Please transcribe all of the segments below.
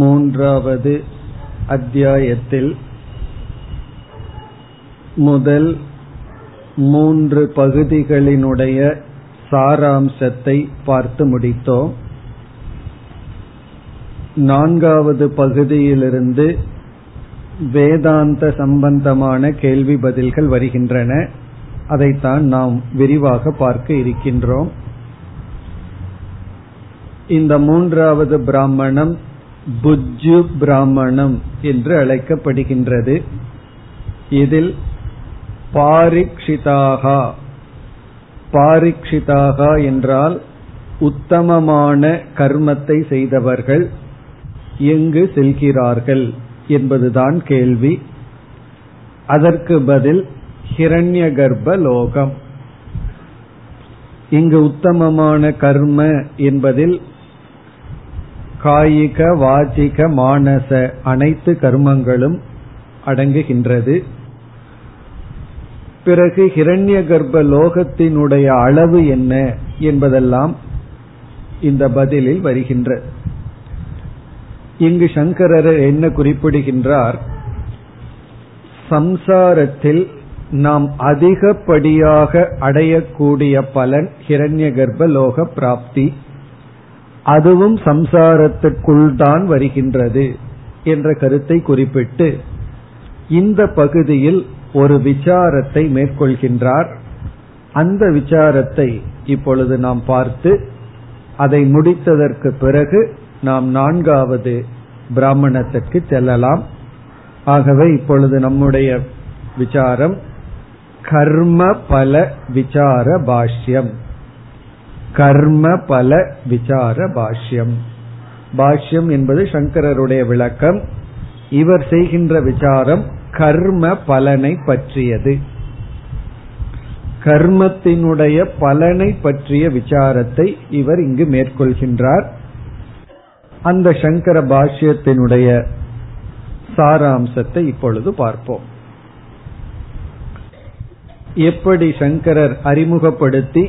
மூன்றாவது அத்தியாயத்தில் முதல் மூன்று பகுதிகளினுடைய சாராம்சத்தை பார்த்து முடித்தோம். நான்காவது பகுதியிலிருந்து வேதாந்த சம்பந்தமான கேள்வி பதில்கள் வருகின்றன. அதைத்தான் நாம் விரிவாக பார்க்க இருக்கின்றோம். இந்த மூன்றாவது பிராமணம் புஜ்ஜு பிராமணம் என்று அழைக்கப்படுகின்றது. இதில் பாரிக்ஷிதாகா என்றால் உத்தமமான கர்மத்தை செய்தவர்கள் எங்கு செல்கிறார்கள் என்பதுதான் கேள்வி. அதற்கு பதில் ஹிரண்யகர்ப்ப லோகம். இங்கு உத்தமமான கர்ம என்பதில் காயிக வாச்சிக மானச அனைத்து கர்மங்களும் அடங்குகின்றது. பிறகு ஹிரண்யகர்ப்ப லோகத்தினுடைய அளவு என்ன என்பதெல்லாம் இந்த பதிலில் வருகின்றது. இங்கு சங்கரர் என்ன குறிப்பிடுகின்றார்? சம்சாரத்தில் நாம் அதிகப்படியாக அடையக்கூடிய பலன் ஹிரண்யகர்ப்ப லோக பிராப்தி. அதுவும் சம்சாரத்திற்குள் தான் வருகின்றது என்ற கருத்தை குறிப்பிட்டு இந்த பகுதியில் ஒரு விசாரத்தை மேற்கொள்கின்றார். அந்த விசாரத்தை இப்பொழுது நாம் பார்த்து அதை முடித்ததற்கு பிறகு நாம் நான்காவது பிராமணத்திற்கு செல்லலாம். ஆகவே இப்பொழுது நம்முடைய விசாரம் கர்ம பல விசார பாஷ்யம். கர்ம பல விசார பாஷ்யம். பாஷ்யம் என்பது சங்கரருடைய விளக்கம். இவர் செய்கின்ற விசாரம் கர்ம பலனை பற்றியது. கர்மத்தினுடைய பலனை பற்றிய விசாரத்தை இவர் இங்கு மேற்கொள்கின்றார். அந்த சங்கர பாஷ்யத்தினுடைய சாராம்சத்தை இப்பொழுது பார்ப்போம். எப்படி சங்கரர் அறிமுகப்படுத்தி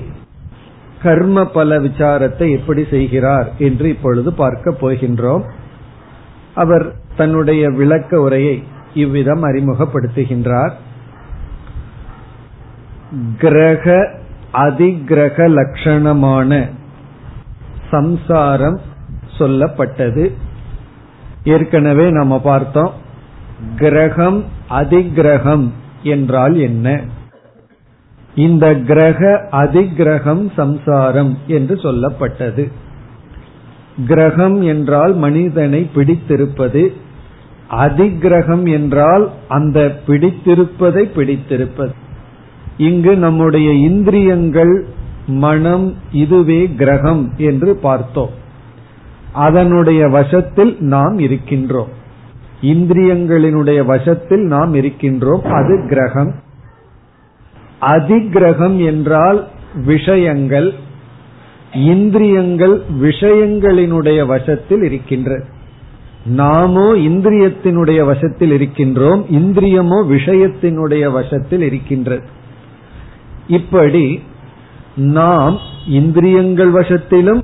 கர்ம பல விசாரத்தை எப்படி செய்கிறார் என்று இப்பொழுது பார்க்க போகின்றோம். அவர் தன்னுடைய விளக்க உரையை இவ்விதம் அறிமுகப்படுத்துகின்றார். கிரக அதிகிரக லட்சணமான சம்சாரம் சொல்லப்பட்டது. ஏற்கனவே நாம பார்த்தோம் கிரகம் அதிகிரகம் என்றால் என்ன. இந்த கிரக அதிகிரகம் சம்சாரம் என்று சொல்லப்பட்டது. கிரகம் என்றால் மனிதனை பிடித்திருப்பது, அதிகிரகம் என்றால் அந்த பிடித்திருப்பது. இங்கு நம்முடைய இந்திரியங்கள் மனம் இதுவே கிரகம் என்று பார்த்தோம். அதனுடைய வசத்தில் நாம் இருக்கின்றோம். இந்திரியங்களினுடைய வசத்தில் நாம் இருக்கின்றோம். அது கிரகம். அதிகிரகம் என்றால் விஷயங்கள். இந்திரியங்கள் விஷயங்களினுடைய வசத்தில் இருக்கின்றது. நாமோ இந்திரியத்தினுடைய வசத்தில் இருக்கின்றோம், இந்திரியமோ விஷயத்தினுடைய வசத்தில் இருக்கின்றது. இப்படி நாம் இந்திரியங்கள் வசத்திலும்,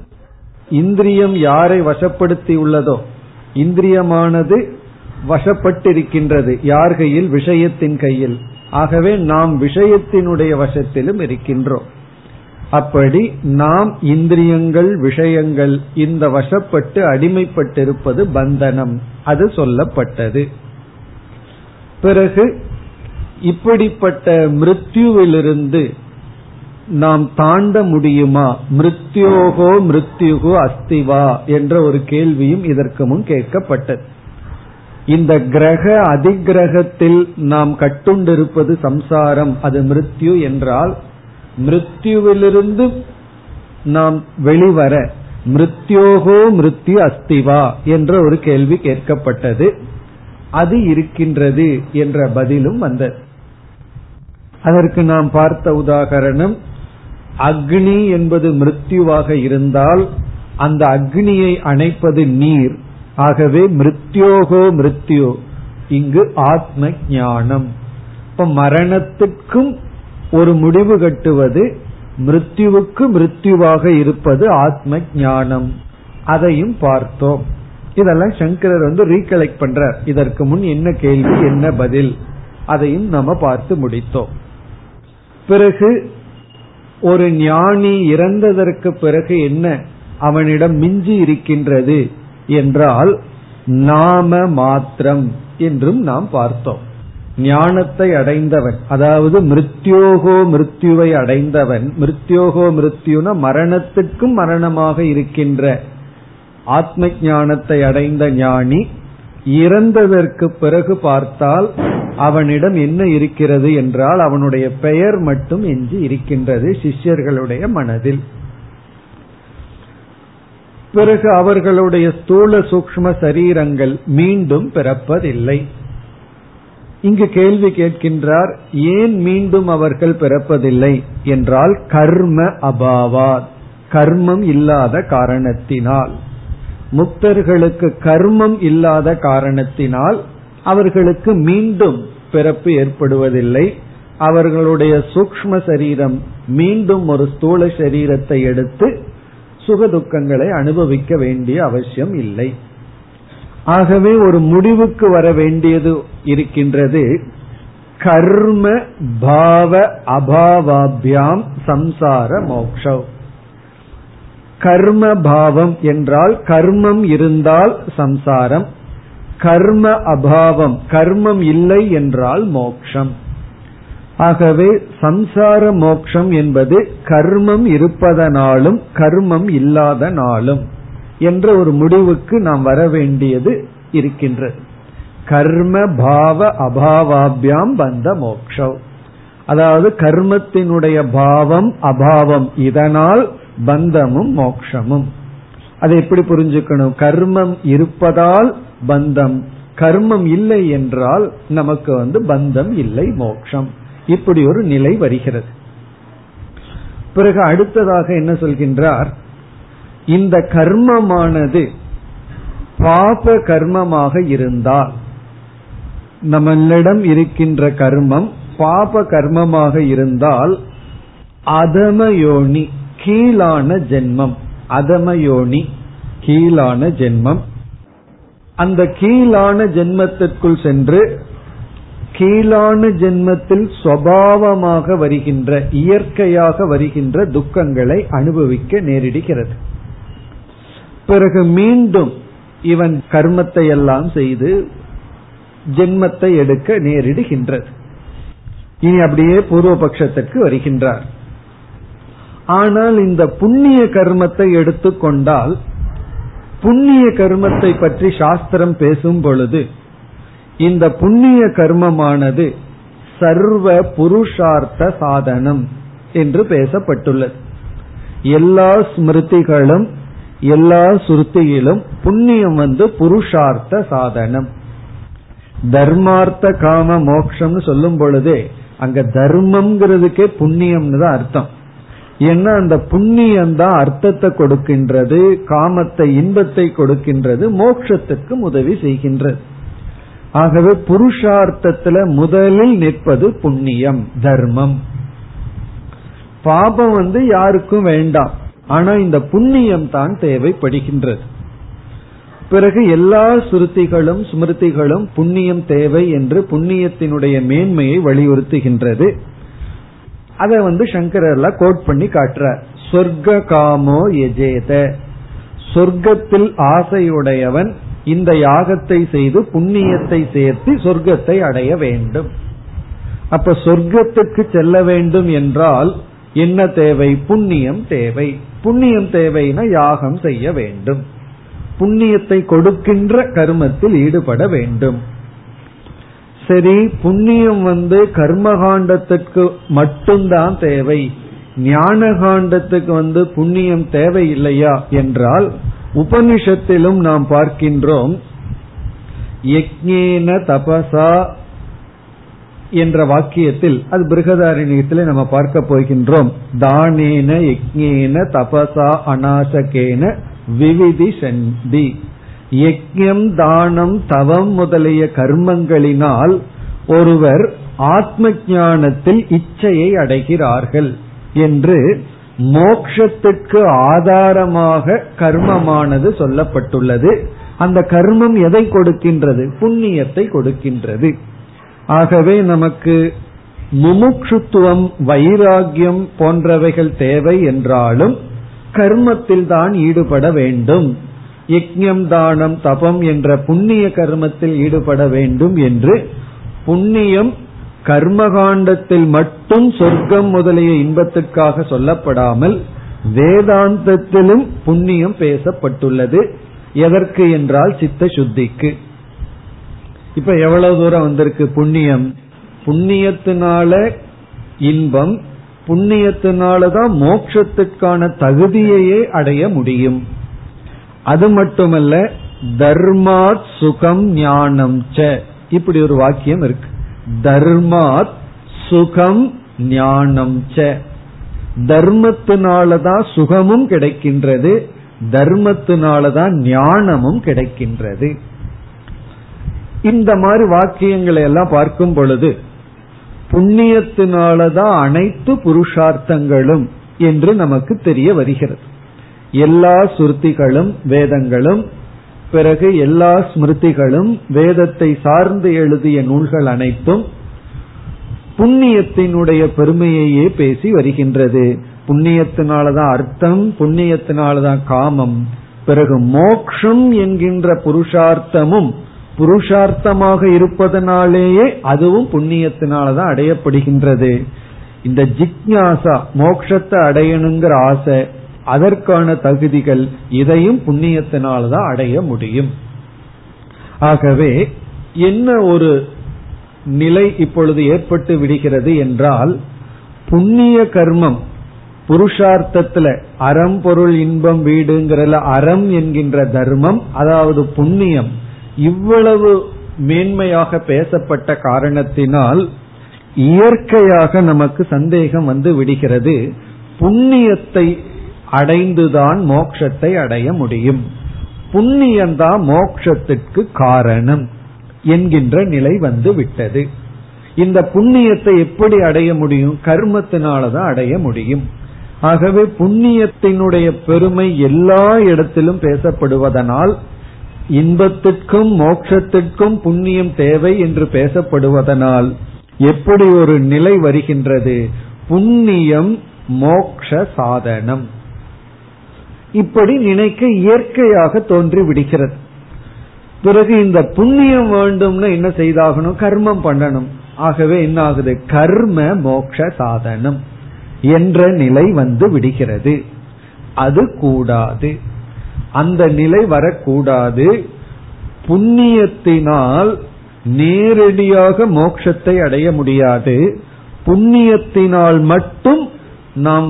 இந்திரியம் யாரை வசப்படுத்தி உள்ளதோ, இந்திரியமானது வசப்பட்டிருக்கின்றது யார் கையில்? விஷயத்தின் கையில். ஆகவே நாம் விஷயத்தினுடைய வசத்திலும் இருக்கின்றோம். அப்படி நாம் இந்திரியங்கள் விஷயங்கள் இந்த வசப்பட்டு அடிமைப்பட்டிருப்பது பந்தனம், அது சொல்லப்பட்டது. பிறகு இப்படிப்பட்ட மிருத்யுவிலிருந்து நாம் தாண்ட முடியுமா? மிருத்யோகோ மிருத்யுகோ அஸ்திவா என்ற ஒரு கேள்வியும் இதற்கு முன் கேட்கப்பட்டது. இந்த கிரக அதிகிரகத்தில் நாம் கட்டுண்டிருப்பது சம்சாரம், அது மிருத்யு என்றால் மிருத்யுவிலிருந்து நாம் வெளிவர மிருத்யோகோ மிருத்யு அஸ்திவா என்ற ஒரு கேள்வி கேட்கப்பட்டது. அது இருக்கின்றது என்ற பதிலும் வந்தது. அதற்கு நாம் பார்த்த உதாகரணம், அக்னி என்பது மிருத்யுவாக இருந்தால் அந்த அக்னியை அணைப்பது நீர். ஆகவே மிருத்யோகோ மிருத்யு இங்கு ஆத்ம ஞானம். இப்ப மரணத்திற்கும் ஒரு முடிவு கட்டுவது, மிருத்யுவுக்கு மிருத்யுவாக இருப்பது ஆத்ம ஞானம். அதையும் பார்த்தோம். இதெல்லாம் சங்கரர் ரீகலெக்ட் பண்றார். இதற்கு முன் என்ன கேள்வி என்ன பதில் அதையும் நம்ம பார்த்து முடித்தோம். பிறகு ஒரு ஞானி இறந்ததற்கு பிறகு என்ன அவனிடம் மிஞ்சி இருக்கின்றது என்றால் நாம மாத்திரம் என்றும் நாம் பார்த்தோம். ஞானத்தை அடைந்தவன், அதாவது மிருத்யோகோ மிருத்யுவை அடைந்தவன், மிருத்யோகோ மிருத்யுனா மரணத்துக்கும் மரணமாக இருக்கின்ற ஆத்ம ஞானத்தை அடைந்த ஞானி இறந்ததற்கு பிறகு பார்த்தால் அவனிடம் என்ன இருக்கிறது என்றால் அவனுடைய பெயர் மட்டும் எஞ்சி இருக்கின்றது சிஷ்யர்களுடைய மனதில். பிறகு அவர்களுடைய ஸ்தூல சூக்ஷ்ம சரீரங்கள் மீண்டும் பிறப்பதில்லை. இங்கு கேள்வி கேட்கின்றார், ஏன் மீண்டும் அவர்கள் பிறப்பதில்லை என்றால் கர்ம அபாவாத், கர்மம் இல்லாத காரணத்தினால். முக்தர்களுக்கு கர்மம் இல்லாத காரணத்தினால் அவர்களுக்கு மீண்டும் பிறப்பு ஏற்படுவதில்லை. அவர்களுடைய சூக்ஷ்ம சரீரம் மீண்டும் ஒரு ஸ்தூல சரீரத்தை எடுத்து சுகதுக்கங்களை அனுபவிக்க வேண்டிய அவசியம் இல்லை. ஆகவே ஒரு முடிவுக்கு வர வேண்டியது இருக்கின்றது. கர்ம பாவ அபாவாபியாம் சம்சார மோக்ஷ. கர்ம பாவம் என்றால் கர்மம் இருந்தால் சம்சாரம், கர்ம அபாவம் கர்மம் இல்லை என்றால் மோக்ஷம். ஆகவே சம்சார மோக்ஷம் என்பது கர்மம் இருப்பதனாலும் கர்மம் இல்லாதனாலும் என்ற ஒரு முடிவுக்கு நாம் வர வேண்டியது இருக்கின்றது. கர்ம பாவ அபாவாபியாம் பந்த மோக்ஷம், அதாவது கர்மத்தினுடைய பாவம் அபாவம் இதனால் பந்தமும் மோக்ஷமும். அதை எப்படி புரிஞ்சுக்கணும்? கர்மம் இருப்பதால் பந்தம், கர்மம் இல்லை என்றால் நமக்கு பந்தம் இல்லை மோக்ஷம். இப்படி ஒரு நிலை வருகிறது. பிறகு அடுத்ததாக என்ன சொல்கின்றார், இந்த கர்மமானது பாப கர்மமாக இருந்தால், நம்மளிடம் இருக்கின்ற கர்மம் பாப கர்மமாக இருந்தால் அதமயோனி கீழான ஜென்மம், அதமயோனி கீழான ஜென்மம், அந்த கீழான ஜென்மத்திற்குள் சென்று கீழான ஜென்மத்தில் சுபாவமாக வருகின்ற இயற்கையாக வருகின்ற துக்கங்களை அனுபவிக்க நேரிடுகிறது. பிறகு மீண்டும் இவன் கர்மத்தை எல்லாம் செய்து ஜென்மத்தை எடுக்க நேரிடுகின்றது. இனி அப்படியே பூர்வபக்ஷத்திற்கு வருகின்றார். ஆனால் இந்த புண்ணிய கர்மத்தை எடுத்துக்கொண்டால், புண்ணிய கர்மத்தை பற்றி சாஸ்திரம் பேசும் பொழுது இந்த புண்ணிய கர்மமானது சர்வ புருஷார்த்த சாதனம் என்று பேசப்பட்டுள்ளது. எல்லா ஸ்மிருதிகளும் எல்லா சுருத்தியிலும் புண்ணியம் புருஷார்த்த சாதனம். தர்மார்த்த காம மோக்ஷம்னு சொல்லும் பொழுதே அங்க தர்மம்ங்கிறதுக்கே புண்ணியம்னு தான் அர்த்தம். ஏன்னா அந்த புண்ணியம் தான் அர்த்தத்தை கொடுக்கின்றது, காமத்தை இன்பத்தை கொடுக்கின்றது, மோட்சத்துக்கும் உதவி செய்கின்றது. ஆகவே புருஷார்த்தத்துல முதலில் நிற்பது புண்ணியம் தர்மம். பாபம் யாருக்கும் வேண்டாம், ஆனா இந்த புண்ணியம் தான் தேவைப்படுகின்றது. பிறகு எல்லா சுருத்திகளும் ஸ்மிருதிகளும் புண்ணியம் தேவை என்று புண்ணியத்தினுடைய மேன்மையை வலியுறுத்துகின்றது. அதை சங்கரர்ல கோட் பண்ணி காட்டுற, சொர்க்க காமோ யஜேத, சொர்க்கத்தில் ஆசையுடையவன் இந்த யாகத்தை செய்து புண்ணியத்தை சேர்த்து சொர்க்கத்தை அடைய வேண்டும். அப்ப சொர்க்கத்துக்கு செல்ல வேண்டும் என்றால் என்ன தேவை? புண்ணியம் தேவை. புண்ணியம் தேவைனா யாகம் செய்ய வேண்டும், புண்ணியத்தை கொடுக்கின்ற கர்மத்தில் ஈடுபட வேண்டும். சரி, புண்ணியம் கர்மகாண்டத்திற்கு மட்டும்தான் தேவை, ஞான காண்டத்துக்கு புண்ணியம் தேவை இல்லையா என்றால் உபனிஷத்திலும் நாம் பார்க்கின்றோம். யக்ஞேன தபசா என்ற வாக்கியத்தில், அது பிருகதாரண்யத்தில் நம்ம பார்க்க போகின்றோம். தானேன யக்ஞேன தபசா அநாசகேன விவிதி சந்தி, யக்ஞம் தானம் தவம் முதலிய கர்மங்களினால் ஒருவர் ஆத்ம ஞானத்தில் இச்சையை அடைகிறார்கள் என்று மோக்ஷத்துக்கு ஆதாரமாக கர்மமானது சொல்லப்பட்டுள்ளது. அந்த கர்மம் எதை கொடுக்கின்றது? புண்ணியத்தை கொடுக்கின்றது. ஆகவே நமக்கு முமுட்சுத்துவம், வைராகியம் போன்றவைகள் தேவை என்றாலும் கர்மத்தில் தான் ஈடுபட வேண்டும். யஜ்ஞம், தானம், தபம் என்ற புண்ணிய கர்மத்தில் ஈடுபட வேண்டும் என்று புண்ணியம் கர்மகாண்டத்தில் மட்டும் சொர்க்கம் முதலிய இன்பத்துக்காக சொல்லப்படாமல் வேதாந்தத்திலும் புண்ணியம் பேசப்பட்டுள்ளது. எதற்கு என்றால் சித்த சுத்திக்கு. இப்ப எவ்வளவு தூரம் வந்திருக்கு புண்ணியம்? புண்ணியத்தினால இன்பம், புண்ணியத்தினாலதான் மோட்சத்திற்கான தகுதியையே அடைய முடியும். அது மட்டுமல்ல, தர்மாத் சுகம் ஞானம் ச, இப்படி ஒரு வாக்கியம் இருக்கு. தர்மாத் சுகம் ஞானம் ச, தர்மத்தினாலதான் சுகமும் கிடைக்கின்றது, தர்மத்தினாலதான் ஞானமும் கிடைக்கின்றது. இந்த மாதிரி வாக்கியங்களை எல்லாம் பார்க்கும் பொழுது புண்ணியத்தினாலதான் அனைத்து புருஷார்த்தங்களும் என்று நமக்கு தெரிய வருகிறது. எல்லா ஸ்ருதிகளும் வேதங்களும், பிறகு எல்லா ஸ்மிருதிகளும் வேதத்தை சார்ந்து எழுதிய நூல்கள் அனைத்தும் புண்ணியத்தினுடைய பெருமையையே பேசி வருகின்றது. புண்ணியத்தினாலதான் அர்த்தம், புண்ணியத்தினாலதான் காமம், பிறகு மோக்ஷம் என்கின்ற புருஷார்த்தமும் புருஷார்த்தமாக இருப்பதனாலேயே அதுவும் புண்ணியத்தினாலதான் அடையப்படுகின்றது. இந்த ஜிக்ஞாசா, மோக்ஷத்தை அடையணுங்கிற ஆசை, அதற்கான தகுதிகள், இதையும் புண்ணியத்தினால்தான் அடைய முடியும். ஆகவே என்ன ஒரு நிலை இப்பொழுது ஏற்பட்டு விடுகிறது என்றால், புண்ணிய கர்மம் புருஷார்த்தத்துல அறம்பொருள் இன்பம் வீடுங்கிற அறம் என்கின்ற தர்மம், அதாவது புண்ணியம் இவ்வளவு மேன்மையாக பேசப்பட்ட காரணத்தினால் இயற்கையாக நமக்கு சந்தேகம் வந்து விடுகிறது. புண்ணியத்தை அடைந்துதான் மோட்சத்தை அடைய முடியும், புண்ணியந்தான் மோட்சத்திற்கு காரணம் என்கின்ற நிலை வந்து விட்டது. இந்த புண்ணியத்தை எப்படி அடைய முடியும்? கர்மத்தினாலதான் அடைய முடியும். ஆகவே புண்ணியத்தினுடைய பெருமை எல்லா இடத்திலும் பேசப்படுவதனால், இன்பத்திற்கும் மோட்சத்திற்கும் புண்ணியம் தேவை என்று பேசப்படுவதனால் எப்படி ஒரு நிலை வருகின்றது? புண்ணியம் மோட்ச சாதனம், இப்படி நினைக்க இயற்கையாக தோன்றி விடுகிறது. பிறகு இந்த புண்ணியம் வேண்டும்னா என்ன செய்தாகணும்? கர்மம் பண்ணணும். ஆகவே என்ன ஆகுது? கர்ம மோட்ச சாதனம் என்ற நிலை வந்து விடுகிறது. அது கூடாது, அந்த நிலை வரக்கூடாது. புண்ணியத்தினால் நேரடியாக மோட்சத்தை அடைய முடியாது, புண்ணியத்தினால் மட்டும் நாம்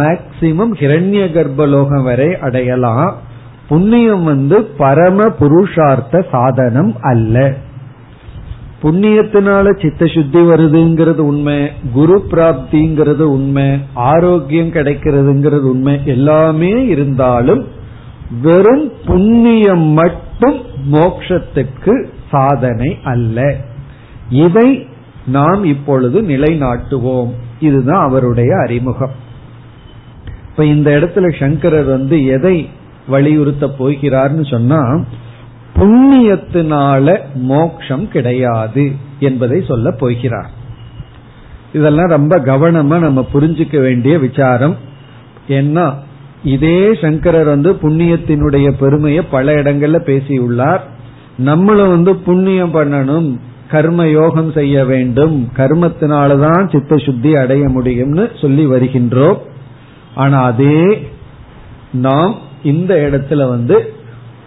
மேக்சிமம் ஹிரண்யகர்ப்ப லோகம் வரை அடையலாம். புண்ணியம் பரம புருஷார்த்த சாதனம் அல்ல. புண்ணியத்தினால சித்த சுத்தி வருதுங்கிறது உண்மை, குரு பிராப்திங்கிறது உண்மை, ஆரோக்கியம் கிடைக்கிறதுங்கிறது உண்மை, எல்லாமே இருந்தாலும் வெறும் புண்ணியம் மட்டும் மோட்சத்திற்கு சாதனை அல்ல. இதை நாம் இப்பொழுது நிலைநாட்டுவோம். இதுதான் அவருடைய அறிமுகம். இப்ப இந்த இடத்துல சங்கரர் எதை வலியுறுத்த போகிறார்னு சொன்னா, புண்ணியத்தினால மோட்சம் கிடையாது என்பதை சொல்ல போகிறார். இதெல்லாம் ரொம்ப கவனமா நம்ம புரிஞ்சுக்க வேண்டிய விசாரம். ஏன்னா இதே சங்கரர் புண்ணியத்தினுடைய பெருமையை பல இடங்கள்ல பேசியுள்ளார். நம்மளும் புண்ணியம் பண்ணணும், கர்ம யோகம் செய்ய வேண்டும், கர்மத்தினாலதான் சித்த சுத்தி அடைய முடியும்னு சொல்லி வருகின்றோம். ஆனா அதே நாம் இந்த இடத்துல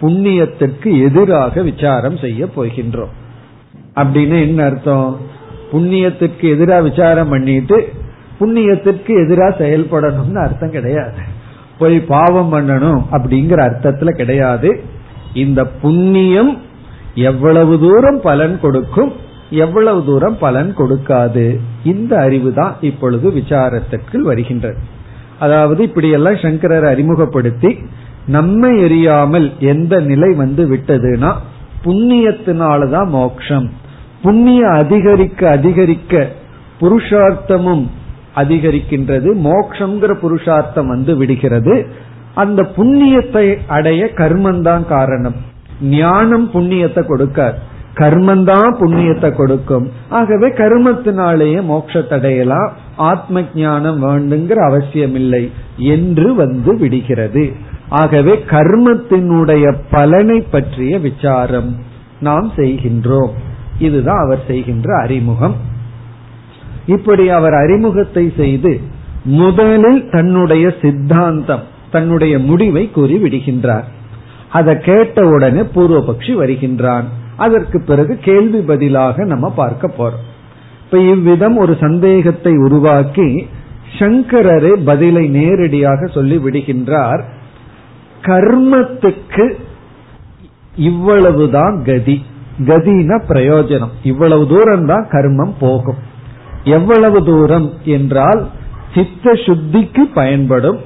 புண்ணியத்திற்கு எதிராக விசாரம் செய்ய போகின்றோம். அப்படின்னு என்ன அர்த்தம்? புண்ணியத்திற்கு எதிராக விசாரம் பண்ணிட்டு புண்ணியத்திற்கு எதிராக செயல்படணும்னு அர்த்தம் கிடையாது. போய் பாவம் பண்ணணும் அப்படிங்கிற அர்த்தத்துல கிடையாது. இந்த புண்ணியம் எவ்வளவு தூரம் பலன் கொடுக்கும், எவ்வளவு தூரம் பலன் கொடுக்காது, இந்த அறிவு தான் இப்பொழுது விசாரத்திற்குள் வருகின்றது. அதாவது இப்படியெல்லாம் சங்கரர் அறிமுகப்படுத்தி, நம்மை எரியாமல் எந்த நிலை வந்து விட்டதுன்னா, புண்ணியத்தினாலதான் மோட்சம், புண்ணிய அதிகரிக்க அதிகரிக்க புருஷார்த்தமும் அதிகரிக்கின்றது, மோட்சம்ங்கிற புருஷார்த்தம் வந்து விடுகிறது. அந்த புண்ணியத்தை அடைய கர்மந்தான் காரணம். ஞானம் புண்ணியத்தை கொடுக்காது, கர்மந்தான் புண்ணியத்தை கொடுக்கும். ஆகவே கர்மத்தினாலேயே மோட்சத்தை அடையலாம், ஆத்ம ஞானம் வேண்டுங்கிற அவசியம் இல்லை என்று வந்து விடுகிறது. ஆகவே கர்மத்தினுடைய பலனை பற்றிய விசாரம் நாம் செய்கின்றோம். இதுதான் அவர் செய்கின்ற அறிமுகம். இப்படி அவர் அறிமுகத்தை செய்து முதலில் தன்னுடைய சித்தாந்தம், தன்னுடைய முடிவை கூறி விடுகின்றார். அதை கேட்டவுடனே பூர்வபக்ஷி வருகின்றான். அதற்கு பிறகு கேள்வி பதிலாக நம்ம பார்க்க போறோம். இப்ப இவ்விதம் ஒரு சந்தேகத்தை உருவாக்கி சங்கரரே பதிலை நேரடியாக சொல்லி விடுகின்றார். கர்மத்துக்கு இவ்வளவுதான் கதி, கதினா பிரயோஜனம், இவ்வளவு தூரம் தான் கர்மம் போகும். எவ்வளவு தூரம் என்றால் சித்த சுத்திக்கு பயன்படும்.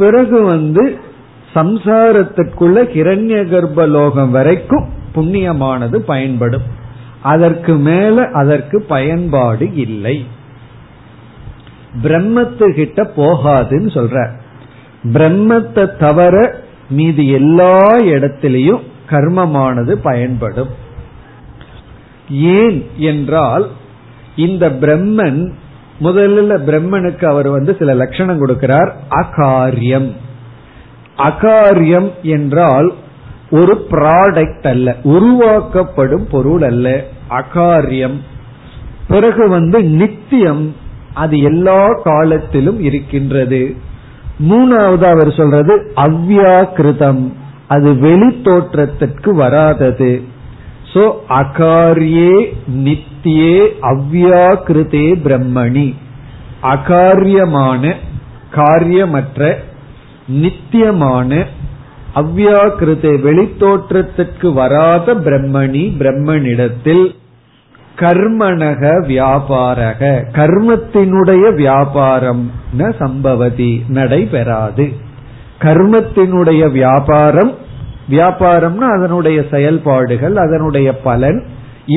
பிறகு சம்சாரத்துக்குள்ள ஹிரண்யகர்ப்ப லோகம் வரைக்கும் புண்ணியமானது பயன்படும். அதற்கு மேல அதற்கு பயன்பாடு இல்லை, பிரம்மத்துக்கிட்ட போகாதுன்னு சொல்ற. பிரம்மத்தை தவிர மீதி எல்லா இடத்திலையும் கர்மமானது பயன்படும். ஏன் என்றால் இந்த பிரம்மன் முதல்ல பிரம்மனுக்கு அவர் சில லட்சணம் கொடுக்கிறார். அகாரியம். அகாரியம் என்றால் ஒரு ப்ராடக்ட் அல்ல, உருவாக்கப்படும் பொருள் அல்ல, அகாரியம். பிறகு நித்தியம், அது எல்லா காலத்திலும் இருக்கின்றது. மூணாவது அவர் சொல்றது அவ்யாக்கிருதம், அது வெளி தோற்றத்திற்கு வராதது. சோ அகாரியே நித்தியே அவ்யாக்கிருதே பிரம்மணி. அகாரியமான, காரியமற்ற, நித்தியமான, அவ்யாக்கிருதே வெளித்தோற்றத்திற்கு வராத பிரம்மணி, பிரம்மனிடத்தில் கர்மணக வியாபாரக, கர்மத்தினுடைய வியாபாரம் ந சம்பவதி, நடைபெறாது. கர்மத்தினுடைய வியாபாரம், வியாபாரம்னா அதனுடைய செயல்பாடுகள், அதனுடைய பலன்,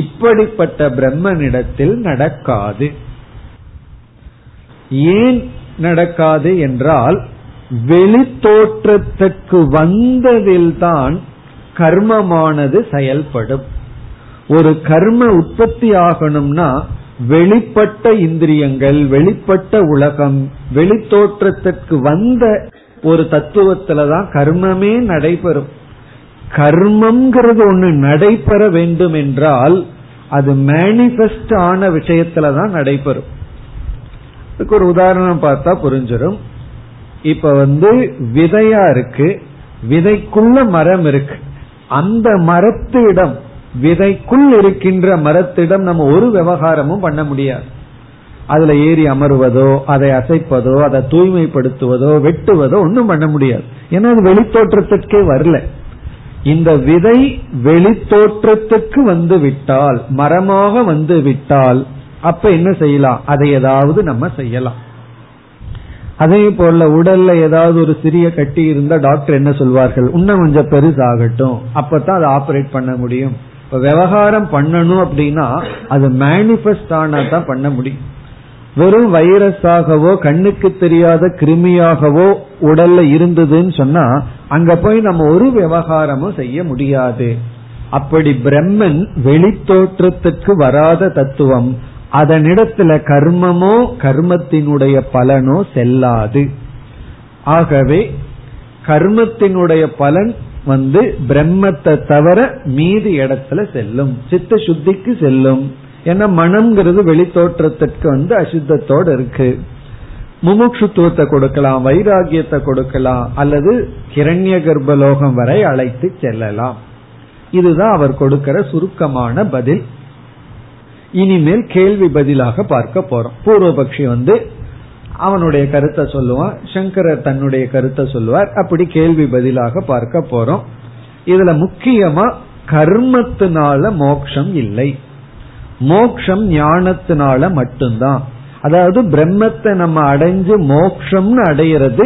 இப்படிப்பட்ட பிரம்மனிடத்தில் நடக்காது. ஏன் நடக்காது என்றால் வெளித்தோற்றத்துக்கு வந்ததில்தான் கர்மமானது செயல்படும். ஒரு கர்ம உற்பத்தி ஆகணும்னா வெளிப்பட்ட இந்திரியங்கள், வெளிப்பட்ட உலகம், வெளித்தோற்றத்திற்கு வந்த ஒரு தத்துவத்துலதான் கர்மமே நடைபெறும். கர்மம்ங்கிறது ஒண்ணு நடைபெற வேண்டும் என்றால் அது மேனிஃபெஸ்ட் ஆன விஷயத்துலதான் நடைபெறும். அதுக்கு ஒரு உதாரணம் பார்த்தா புரிஞ்சிடும். இப்ப விதையா இருக்கு, விதைக்குள்ள மரம் இருக்கு. அந்த மரத்திடம், விதைக்குள் இருக்கின்ற மரத்திடம் நம்ம ஒரு விவகாரமும் பண்ண முடியாது. அதுல ஏறி அமர்வதோ, அதை அசைப்பதோ, அதை தூய்மைப்படுத்துவதோ, வெட்டுவதோ ஒன்னும் பண்ண முடியாது. ஏன்னா அது வெளித்தோற்றத்திற்கே வரல. இந்த விதை வெளித்தோற்றத்துக்கு விட்டால், மரமாக விட்டால், அப்ப என்ன செய்யலாம்? அதை ஏதாவது நம்ம செய்யலாம். அதே போல உடல்ல ஏதாவது ஒரு சிறிய கட்டி இருந்தா டாக்டர் என்ன சொல்வார்கள்? இன்னும் கொஞ்சம் பெருசாகட்டும், அப்பதான் அதை ஆபரேட் பண்ண முடியும். இப்ப விவகாரம் பண்ணணும் அப்படின்னா அது மேனிஃபெஸ்ட் ஆனா தான் பண்ண முடியும். வெறும் வைரஸாகவோ கண்ணுக்கு தெரியாத கிருமியாகவோ உடல்ல இருந்ததுன்னு சொன்னா அங்க போய் நம்ம ஒரு விவகாரமும் செய்ய முடியாது. அப்படி பிரம்மன் வெளித்தோற்றத்துக்கு வராத தத்துவம், அதனிடத்துல கர்மமோ கர்மத்தினுடைய பலனோ செல்லாது. ஆகவே கர்மத்தினுடைய பலன் பிரம்மத்தை தவிர மீதி இடத்துல செல்லும், சித்த சுத்திக்கு செல்லும். ஏன்னா மனம்ங்கிறது வெளித்தோற்றத்திற்கு அசுத்தத்தோடு இருக்கு. முமுட்சுத்துவத்தை கொடுக்கலாம், வைராகியத்தை கொடுக்கலாம், அல்லது ஹிரண்ய கர்ப்பலோகம் வரை அழைத்து செல்லலாம். இதுதான் அவர் கொடுக்கிற சுருக்கமான பதில். இனிமேல் கேள்வி பதிலாக பார்க்க போறோம். பூர்வபக்ஷி அவனுடைய கருத்தை சொல்லுவான், சங்கரர் தன்னுடைய கருத்தை சொல்லுவார். அப்படி கேள்வி பதிலாக பார்க்க போறோம். இதுல முக்கியமா கர்மத்தினால மோட்சம் இல்லை, மோக்ஷம் ஞானத்தினால மட்டும்தான். அதாவது பிரம்மத்தை நம்ம அடைஞ்சு மோக்ஷம்னு அடையிறது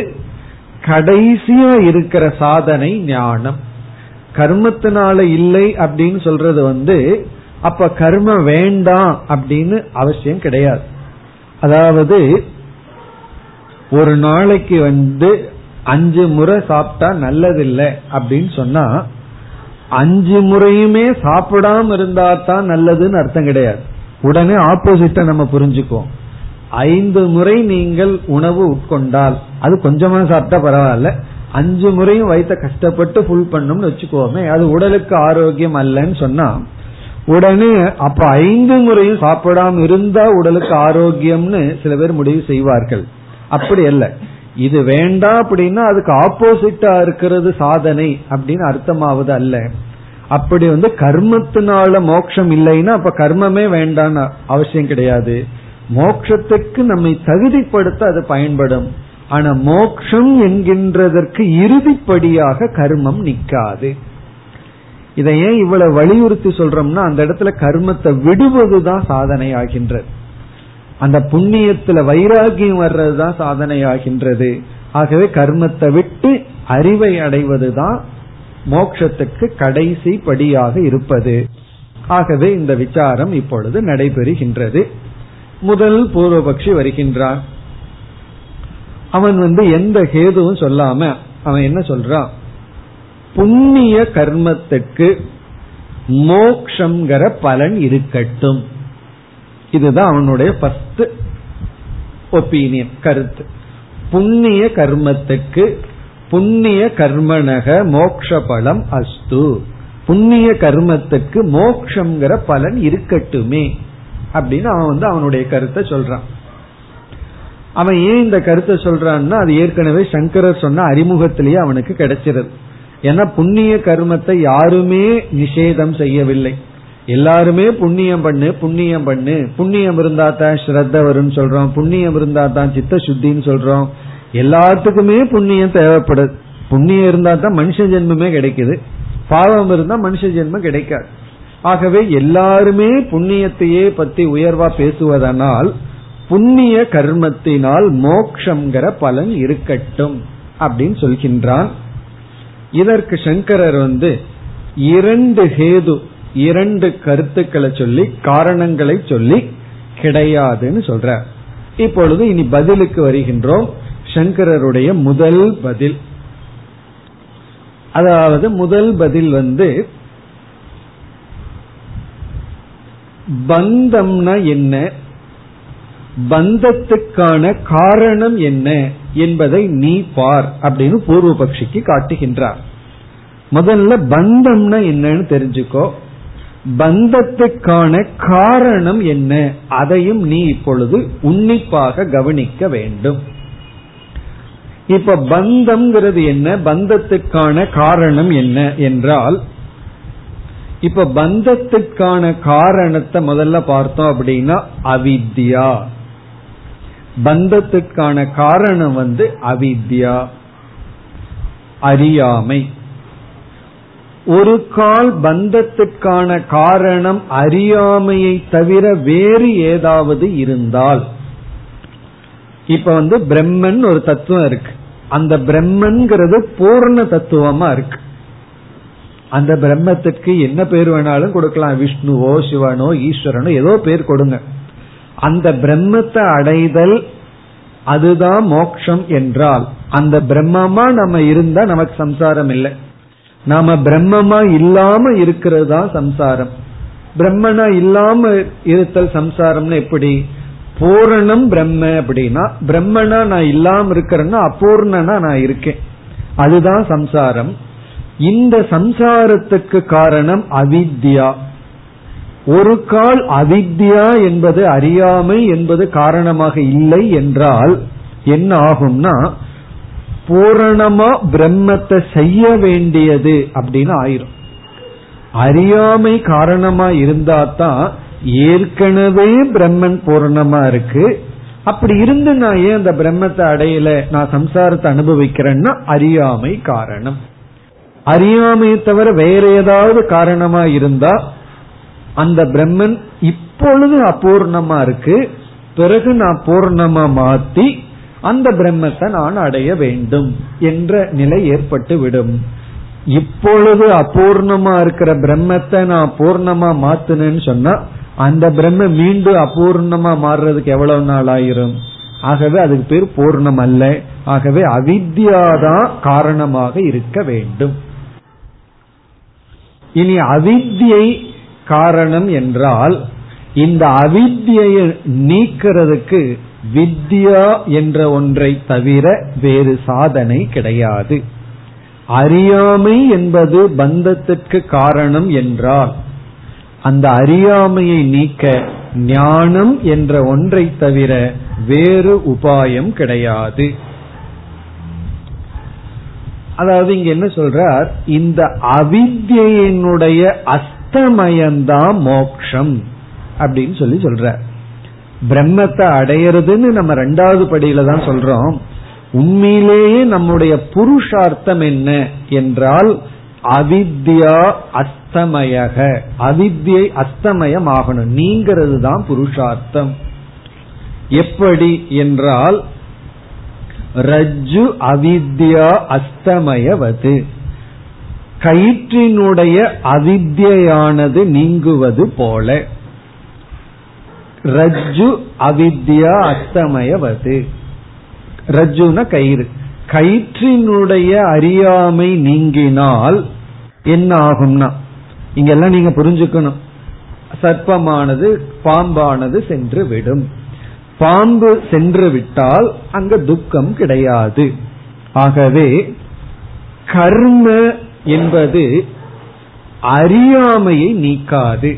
கடைசியா இருக்கிற சாதனை ஞானம். கர்மத்தினால இல்லை அப்படின்னு சொல்றது அப்ப கர்மம் வேண்டாம் அப்படின்னு அவசியம் கிடையாது. அதாவது ஒரு நாளைக்கு 5 முறை சாப்பிட்டா நல்லதில்லை அப்படின்னு சொன்னா அஞ்சு முறையுமே சாப்பிடாம இருந்தா தான் நல்லதுன்னு அர்த்தம் கிடையாது. உடனே ஆப்போசிட்டா நம்ம புரிஞ்சுக்குவோம். 5 முறை நீங்கள் உணவு உட்கொண்டால், அது கொஞ்சமா சாப்பிட்டா பரவாயில்ல, 5 முறையும் வயிற்ற கஷ்டப்பட்டு ஃபுல் பண்ணணும்னு வச்சுக்கோமே, அது உடலுக்கு ஆரோக்கியம் அல்லன்னு சொன்னா உடனே அப்ப 5 முறையும் சாப்பிடாம இருந்தா உடலுக்கு ஆரோக்கியம்னு சில பேர் முடிவு செய்வார்கள். அப்படி அல்ல, இது வேண்டாம் அப்படின்னா அதுக்கு ஆப்போசிட்டா இருக்கிறது சாதனை அப்படின்னு அர்த்தமாவது அல்ல. அப்படி வந்து கர்மத்தினால மோட்சம் இல்லைன்னா அப்ப கர்மமே வேண்டான்னு அவசியம் கிடையாது. மோட்சத்துக்கு நம்மை தகுதிப்படுத்த அது பயன்படும். ஆனா மோட்சம் என்கின்றதற்கு இறுதிப்படியாக கர்மம் நிக்காது. இதை ஏன் இவ்வளவு வலியுறுத்தி சொல்றோம்னா, அந்த இடத்துல கர்மத்தை விடுவதுதான் சாதனை ஆகின்றது. அந்த புண்ணியத்துல வைராகியம் வர்றதுதான் சாதனை ஆகின்றது. ஆகவே கர்மத்தை விட்டு அறிவை அடைவதுதான் மோட்சத்துக்கு கடைசி படியாக இருப்பது. ஆகவே இந்த விசாரம் இப்பொழுது நடைபெறுகின்றது. முதல் பூர்வபக்ஷி வருகின்றான். அவன் வந்து எந்த ஹேதுவும் சொல்லாம அவன் என்ன சொல்றான், புண்ணிய கர்மத்துக்கு மோக்ஷங்கிற பலன் இருக்கட்டும். இதுதான் அவனுடைய ஃபர்ஸ்ட் ஒப்பீனியன், கருத்து. புண்ணிய கர்மத்துக்கு புண்ணிய கர்மனக மோக்ஷ பலம் அஸ்து, புண்ணிய கர்மத்துக்கு மோக்ஷங்கிற பலன் இருக்கட்டுமே அப்படின்னு அவன் வந்து அவனுடைய கருத்தை சொல்றான். அவன் ஏன் இந்த கருத்தை சொல்றான்னா, அது ஏற்கனவே சங்கரர் சொன்ன அறிமுகத்திலேயே அவனுக்கு கிடைச்சிருது. ஏன்னா புண்ணிய கர்மத்தை யாருமே நிஷேதம் செய்யவில்லை. எல்லாருமே புண்ணியம் பண்ணு புண்ணியம் பண்ணு, புண்ணியம் இருந்தா தான் ஸ்ரத்த வரும்னு சொல்றோம், புண்ணியம் இருந்தா தான் சித்த சுத்தின்னு சொல்றோம். எல்லாத்துக்குமே புண்ணியம் தேவைப்படுது. புண்ணியம் இருந்தா தான் மனுஷ ஜென்மமே கிடைக்குது, பாவம் இருந்தா மனுஷ ஜென்மம் கிடைக்காது. ஆகவே எல்லாருமே புண்ணியத்தையே பத்தி உயர்வா பேசுவதனால் புண்ணிய கர்மத்தினால் மோக்ஷங்கிற பலன் இருக்கட்டும் அப்படின்னு சொல்கின்றான். இதற்கு சங்கரர் வந்து 2 ஹேது, 2 கருத்துக்களை சொல்லி காரணங்களை சொல்லி கிடையாதுன்னு சொல்றார். இப்பொழுது இனி பதிலுக்கு வருகின்றோம். சங்கரருடைய முதல் பதில், அதாவது முதல் பதில் வந்து பந்தம்னா என்ன, பந்தத்துக்கான காரணம் என்ன என்பதை நீ பார் அப்படின்னு பூர்வபக்ஷிக்கு காட்டுகின்றார். முதல்ல பந்தம்னா என்னன்னு தெரிஞ்சுக்கோ, பந்தத்துக்கான காரணம் என்ன அதையும் நீ இப்பொழுது உன்னிப்பாக கவனிக்க வேண்டும். இப்ப பந்தம்ங்கிறது என்ன, பந்தத்துக்கான காரணம் என்ன என்றால், இப்ப பந்தத்துக்கான காரணத்தை முதல்ல பார்த்தோம் அப்படின்னா அவித்யா. பந்தத்துக்கான காரணம் வந்து அவித்யா, அறியாமை. ஒரு கால் பந்தத்துக்கான காரணம் அறியாமையை தவிர வேறு ஏதாவது இருந்தால், இப்ப வந்து பிரம்மன் ஒரு தத்துவம் இருக்கு, அந்த பிரம்மன்கிறது பூர்ண தத்துவமா இருக்கு. அந்த பிரம்மத்துக்கு என்ன பேர் வேணாலும் கொடுக்கலாம், விஷ்ணுவோ சிவனோ ஈஸ்வரனோ ஏதோ பேர் கொடுங்க. அந்த பிரம்மத்தை அடைதல் அதுதான் மோட்சம் என்றால், அந்த பிரம்மமா நம்ம இருந்தா நமக்கு சம்சாரம் இல்லை. நாம பிரம்மமா இல்லாம இருக்கிறது தான் சம்சாரம். பிரம்மனா இல்லாம இருத்தல் சம்சாரம்னு எப்படி, பூரணம் பிரம்ம அப்படின்னா பிரம்மனா நான் இல்லாம இருக்கிறேன்னா அபூர்ணனா நான் இருக்கேன், அதுதான் சம்சாரம். இந்த சம்சாரத்துக்கு காரணம் அவித்யா. ஒரு கால் அவித்யா என்பது, அறியாமை என்பது காரணமாக இல்லை என்றால் என்ன ஆகும்னா, பூரணமா பிரம்மத்தை செய்ய வேண்டியது அப்படின்னு ஆயிரும். அறியாமை காரணமா இருந்தா தான், ஏற்கனவே பிரம்மன் பூரணமா இருக்கு, அப்படி இருந்து நான் ஏன் அந்த பிரம்மத்தை அடையல, நான் சம்சாரத்தை அனுபவிக்கிறேன்னா அறியாமை காரணம். அறியாமையை தவிர வேற ஏதாவது காரணமா இருந்தா அந்த பிரம்மன் இப்பொழுது அபூர்ணமா இருக்கு, பிறகு நான் பூர்ணமா மாத்தி அந்த பிரம்மத்தை நான் அடைய வேண்டும் என்ற நிலை ஏற்பட்டு விடும். இப்பொழுது அபூர்ணமா இருக்கிற பிரம்மத்தை நான் பூர்ணமா மாத்தினேன்னு சொன்னா அந்த பிரம்ம மீண்டும் அபூர்ணமா மாறுறதுக்கு எவ்வளவு நாள் ஆயிரும். ஆகவே அதுக்கு பேர் பூர்ணம் அல்ல. ஆகவே அவித்யாதான் காரணமாக இருக்க வேண்டும். இனி அவித்யை காரணம் என்றால் இந்த அவித்யை நீக்கிறதுக்கு வித்யா என்ற ஒன்றை தவிர வேறு சாதனை கிடையாது. அறியாமை என்பது பந்தத்திற்கு காரணம் என்றால் அந்த அறியாமையை நீக்க ஞானம் என்ற ஒன்றை தவிர வேறு உபாயம் கிடையாது. அதாவது இங்க என்ன சொல்றார், இந்த அவித்யினுடைய அஸ்தமயம்தான் மோக்ஷம் அப்படின்னு சொல்லி சொல்றார். பிரம்மத்தை அடையிறதுன்னு நம்ம ரெண்டாவது படியில தான் சொல்றோம். உண்மையிலேயே நம்முடைய புருஷார்த்தம் என்ன என்றால் அவித்யா அஸ்தமயக, அவித்யை அஸ்தமயம் ஆகணும், நீங்கிறது தான் புருஷார்த்தம். எப்படி என்றால் ரஜ்ஜு அவித்யா அஸ்தமயவது, கயிற்றினுடைய அவித்யானது நீங்குவது போல. ரஜ்ஜு அவித்யா அஸ்தமயவது, ரஜ்ஜுனா கயிறு, கயிற்றினுடைய அறியாமை நீங்கினால் என்ன ஆகும்னா, இங்கெல்லாம் நீங்க புரிஞ்சுக்கணும், சர்ப்பமானது பாம்பானது சென்று விடும், பாம்பு சென்று விட்டால் அங்க துக்கம் கிடையாது. ஆகவே கர்ம என்பது அறியாமையை நீக்காது,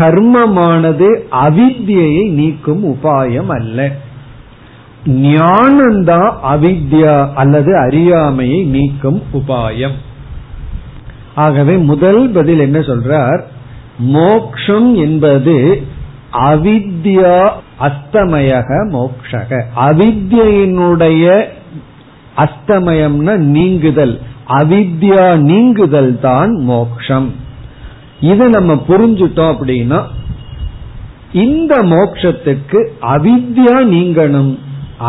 கர்மமானது அவித்யை நீக்கும் உபாயம் அல்ல, ஞானம்தான் அவித்யா அல்லது அறியாமையை நீக்கும் உபாயம். ஆகவே முதல் பதில் என்ன சொல்றார், மோக்ஷம் என்பது அவித்யா அஸ்தமயக மோக்ஷக, அவித்யினுடைய அஸ்தமயம்னா நீங்குதல், அவித்யா நீங்குதல் தான் மோக்ஷம். இதை நம்ம புரிஞ்சுட்டோம் அப்படின்னா இந்த மோக்ஷத்துக்கு அவித்யா நீங்கணும்,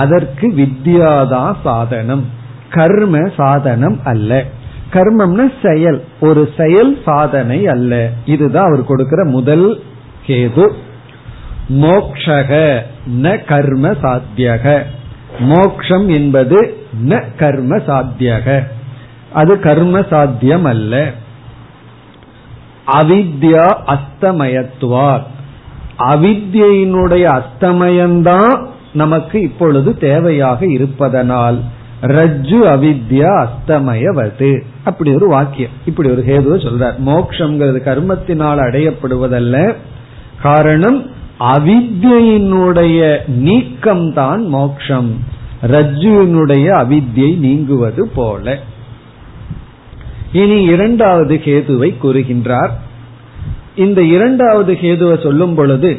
அதற்கு வித்யாதான் சாதனம், கர்ம சாதனம் அல்ல. கர்மம்னா செயல், ஒரு செயல் சாதனை அல்ல. இதுதான் அவர் கொடுக்கிற முதல் கேது. மோக்ஷக ந கர்ம சாத்தியக, மோக்ஷம் என்பது ந கர்ம சாத்தியக, அது கர்ம சாத்தியம் அல்ல. அவித்யா அஸ்தமயத்துவார், அவித்யினுடைய அஸ்தமயம்தான் நமக்கு இப்பொழுது தேவையாக இருப்பதனால் ரஜ்ஜு அவித்யா அஸ்தமயவது, அப்படி ஒரு வாக்கியம், இப்படி ஒரு ஹேதுவை சொல்றார். மோக்ஷங்கிறது கர்மத்தினால் அடையப்படுவதல்ல, காரணம் அவித்யினுடைய நீக்கம் தான் மோக்ஷம், ரஜ்ஜுனுடைய அவித்யை நீங்குவது போல. இனி இரண்டாவது ஹேதுவை கூறுகின்றார். இந்த இரண்டாவது ஹேதுவை சொல்லும் பொழுது,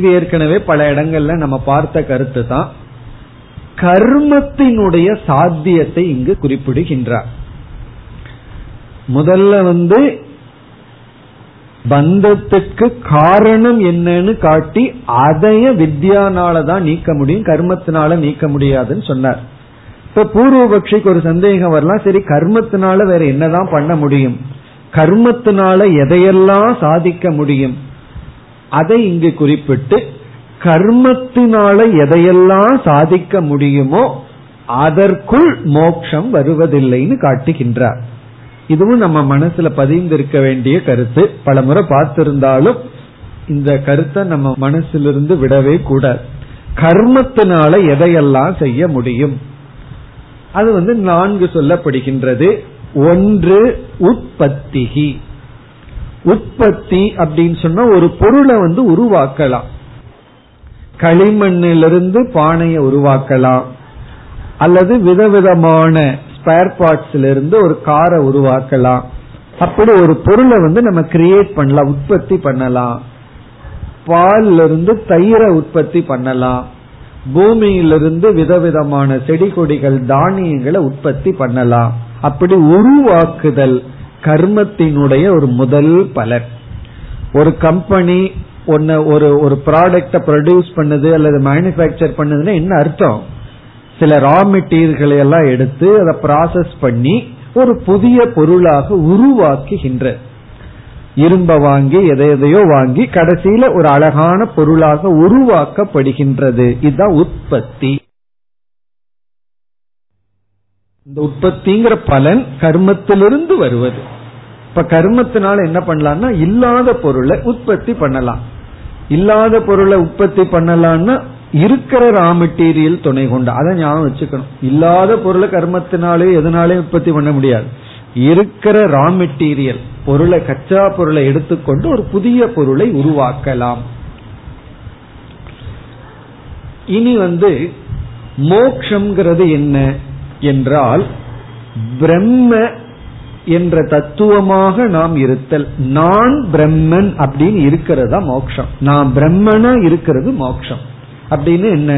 இது ஏற்கனவே பல இடங்கள்ல நம்ம பார்த்த கருத்து தான், கர்மத்தினுடைய சாத்தியத்தை இங்கு குறிப்பிடுகின்றார். முதல்ல பந்தத்துக்கு காரணம் என்னன்னு காட்டி அதைய வித்யானாலதான் நீக்க முடியும், கர்மத்தினால நீக்க முடியாதுன்னு சொன்னார். இப்ப பூர்வபக்ஷிக்கு ஒரு சந்தேகம் வரலாம், சரி கர்மத்தினால வேற என்னதான் பண்ண முடியும், கர்மத்தினால எதையெல்லாம் சாதிக்க முடியும், அதை இங்கு குறிப்பிட்டு கர்மத்தினால எதையெல்லாம் சாதிக்க முடியுமோ அதற்குள் மோட்சம் வருவதில்லைன்னு காட்டுகின்றார். இதுவும் நம்ம மனசுல பதிந்திருக்க வேண்டிய கருத்து. பல முறை பார்த்திருந்தாலும் இந்த கருத்தை நம்ம மனசிலிருந்து விடவே கூடாது. கர்மத்தினால எதையெல்லாம் செய்ய முடியும், அது 4 சொல்லப்படுகின்றது. ஒன்று உற்பத்திகி, உற்பத்தி அப்படின்னு சொன்னா ஒரு பொருளை உருவாக்கலாம், களிமண்ணிலிருந்து பானையை உருவாக்கலாம், அல்லது விதவிதமான ஸ்பேர் பார்ட்ஸ்ல இருந்து ஒரு காரை உருவாக்கலாம். அப்படி ஒரு பொருளை நம்ம கிரியேட் பண்ணலாம், உற்பத்தி பண்ணலாம். பால்ல இருந்து தயிரை உற்பத்தி பண்ணலாம், பூமியிலிருந்து விதவிதமான செடி கொடிகள் தானியங்களை உற்பத்தி பண்ணலாம். அப்படி உருவாக்குதல் கர்மத்தினுடைய ஒரு முதல் பலன். ஒரு கம்பெனி ஒரு ப்ராடக்ட ப்ரொடியூஸ் பண்ணுது அல்லது மேனுபேக்சர் பண்ணுதுன்னா என்ன அர்த்தம், சில ரா மெட்டீரியல்களை எல்லாம் எடுத்து அதை ப்ராசஸ் பண்ணி ஒரு புதிய பொருளாக உருவாக்குகின்ற, இரும்ப வாங்கி எதையோ வாங்கி கடைசியில ஒரு அழகான பொருளாக உருவாக்கப்படுகின்றது. இதுதான் உற்பத்தி. இந்த உற்பத்திங்கிற பலன் கர்மத்திலிருந்து வருவது. இப்ப கர்மத்தினால என்ன பண்ணலாம்னா இல்லாத பொருளை உற்பத்தி பண்ணலாம். இல்லாத பொருளை உற்பத்தி பண்ணலாம்னா இருக்கிற ரா மெட்டீரியல் துணை கொண்டு, அதை ஞாபகம் வச்சுக்கணும். இல்லாத பொருளை கர்மத்தினாலே எதனாலே உற்பத்தி பண்ண முடியாது. இருக்கிற ரா மெட்டீரியல் பொருளை, கச்சா பொருளை எடுத்துக்கொண்டு ஒரு புதிய பொருளை உருவாக்கலாம். இனி மோக்ஷங்கிறது என்ன என்றால், பிரம்ம என்ற தத்துவமாக நாம் இருத்தல். நான் பிரம்மன் அப்படின்னு இருக்கிறதா மோக்ஷம். நான் பிரம்மனா இருக்கிறது மோக்ஷம். அப்படின்னு என்ன,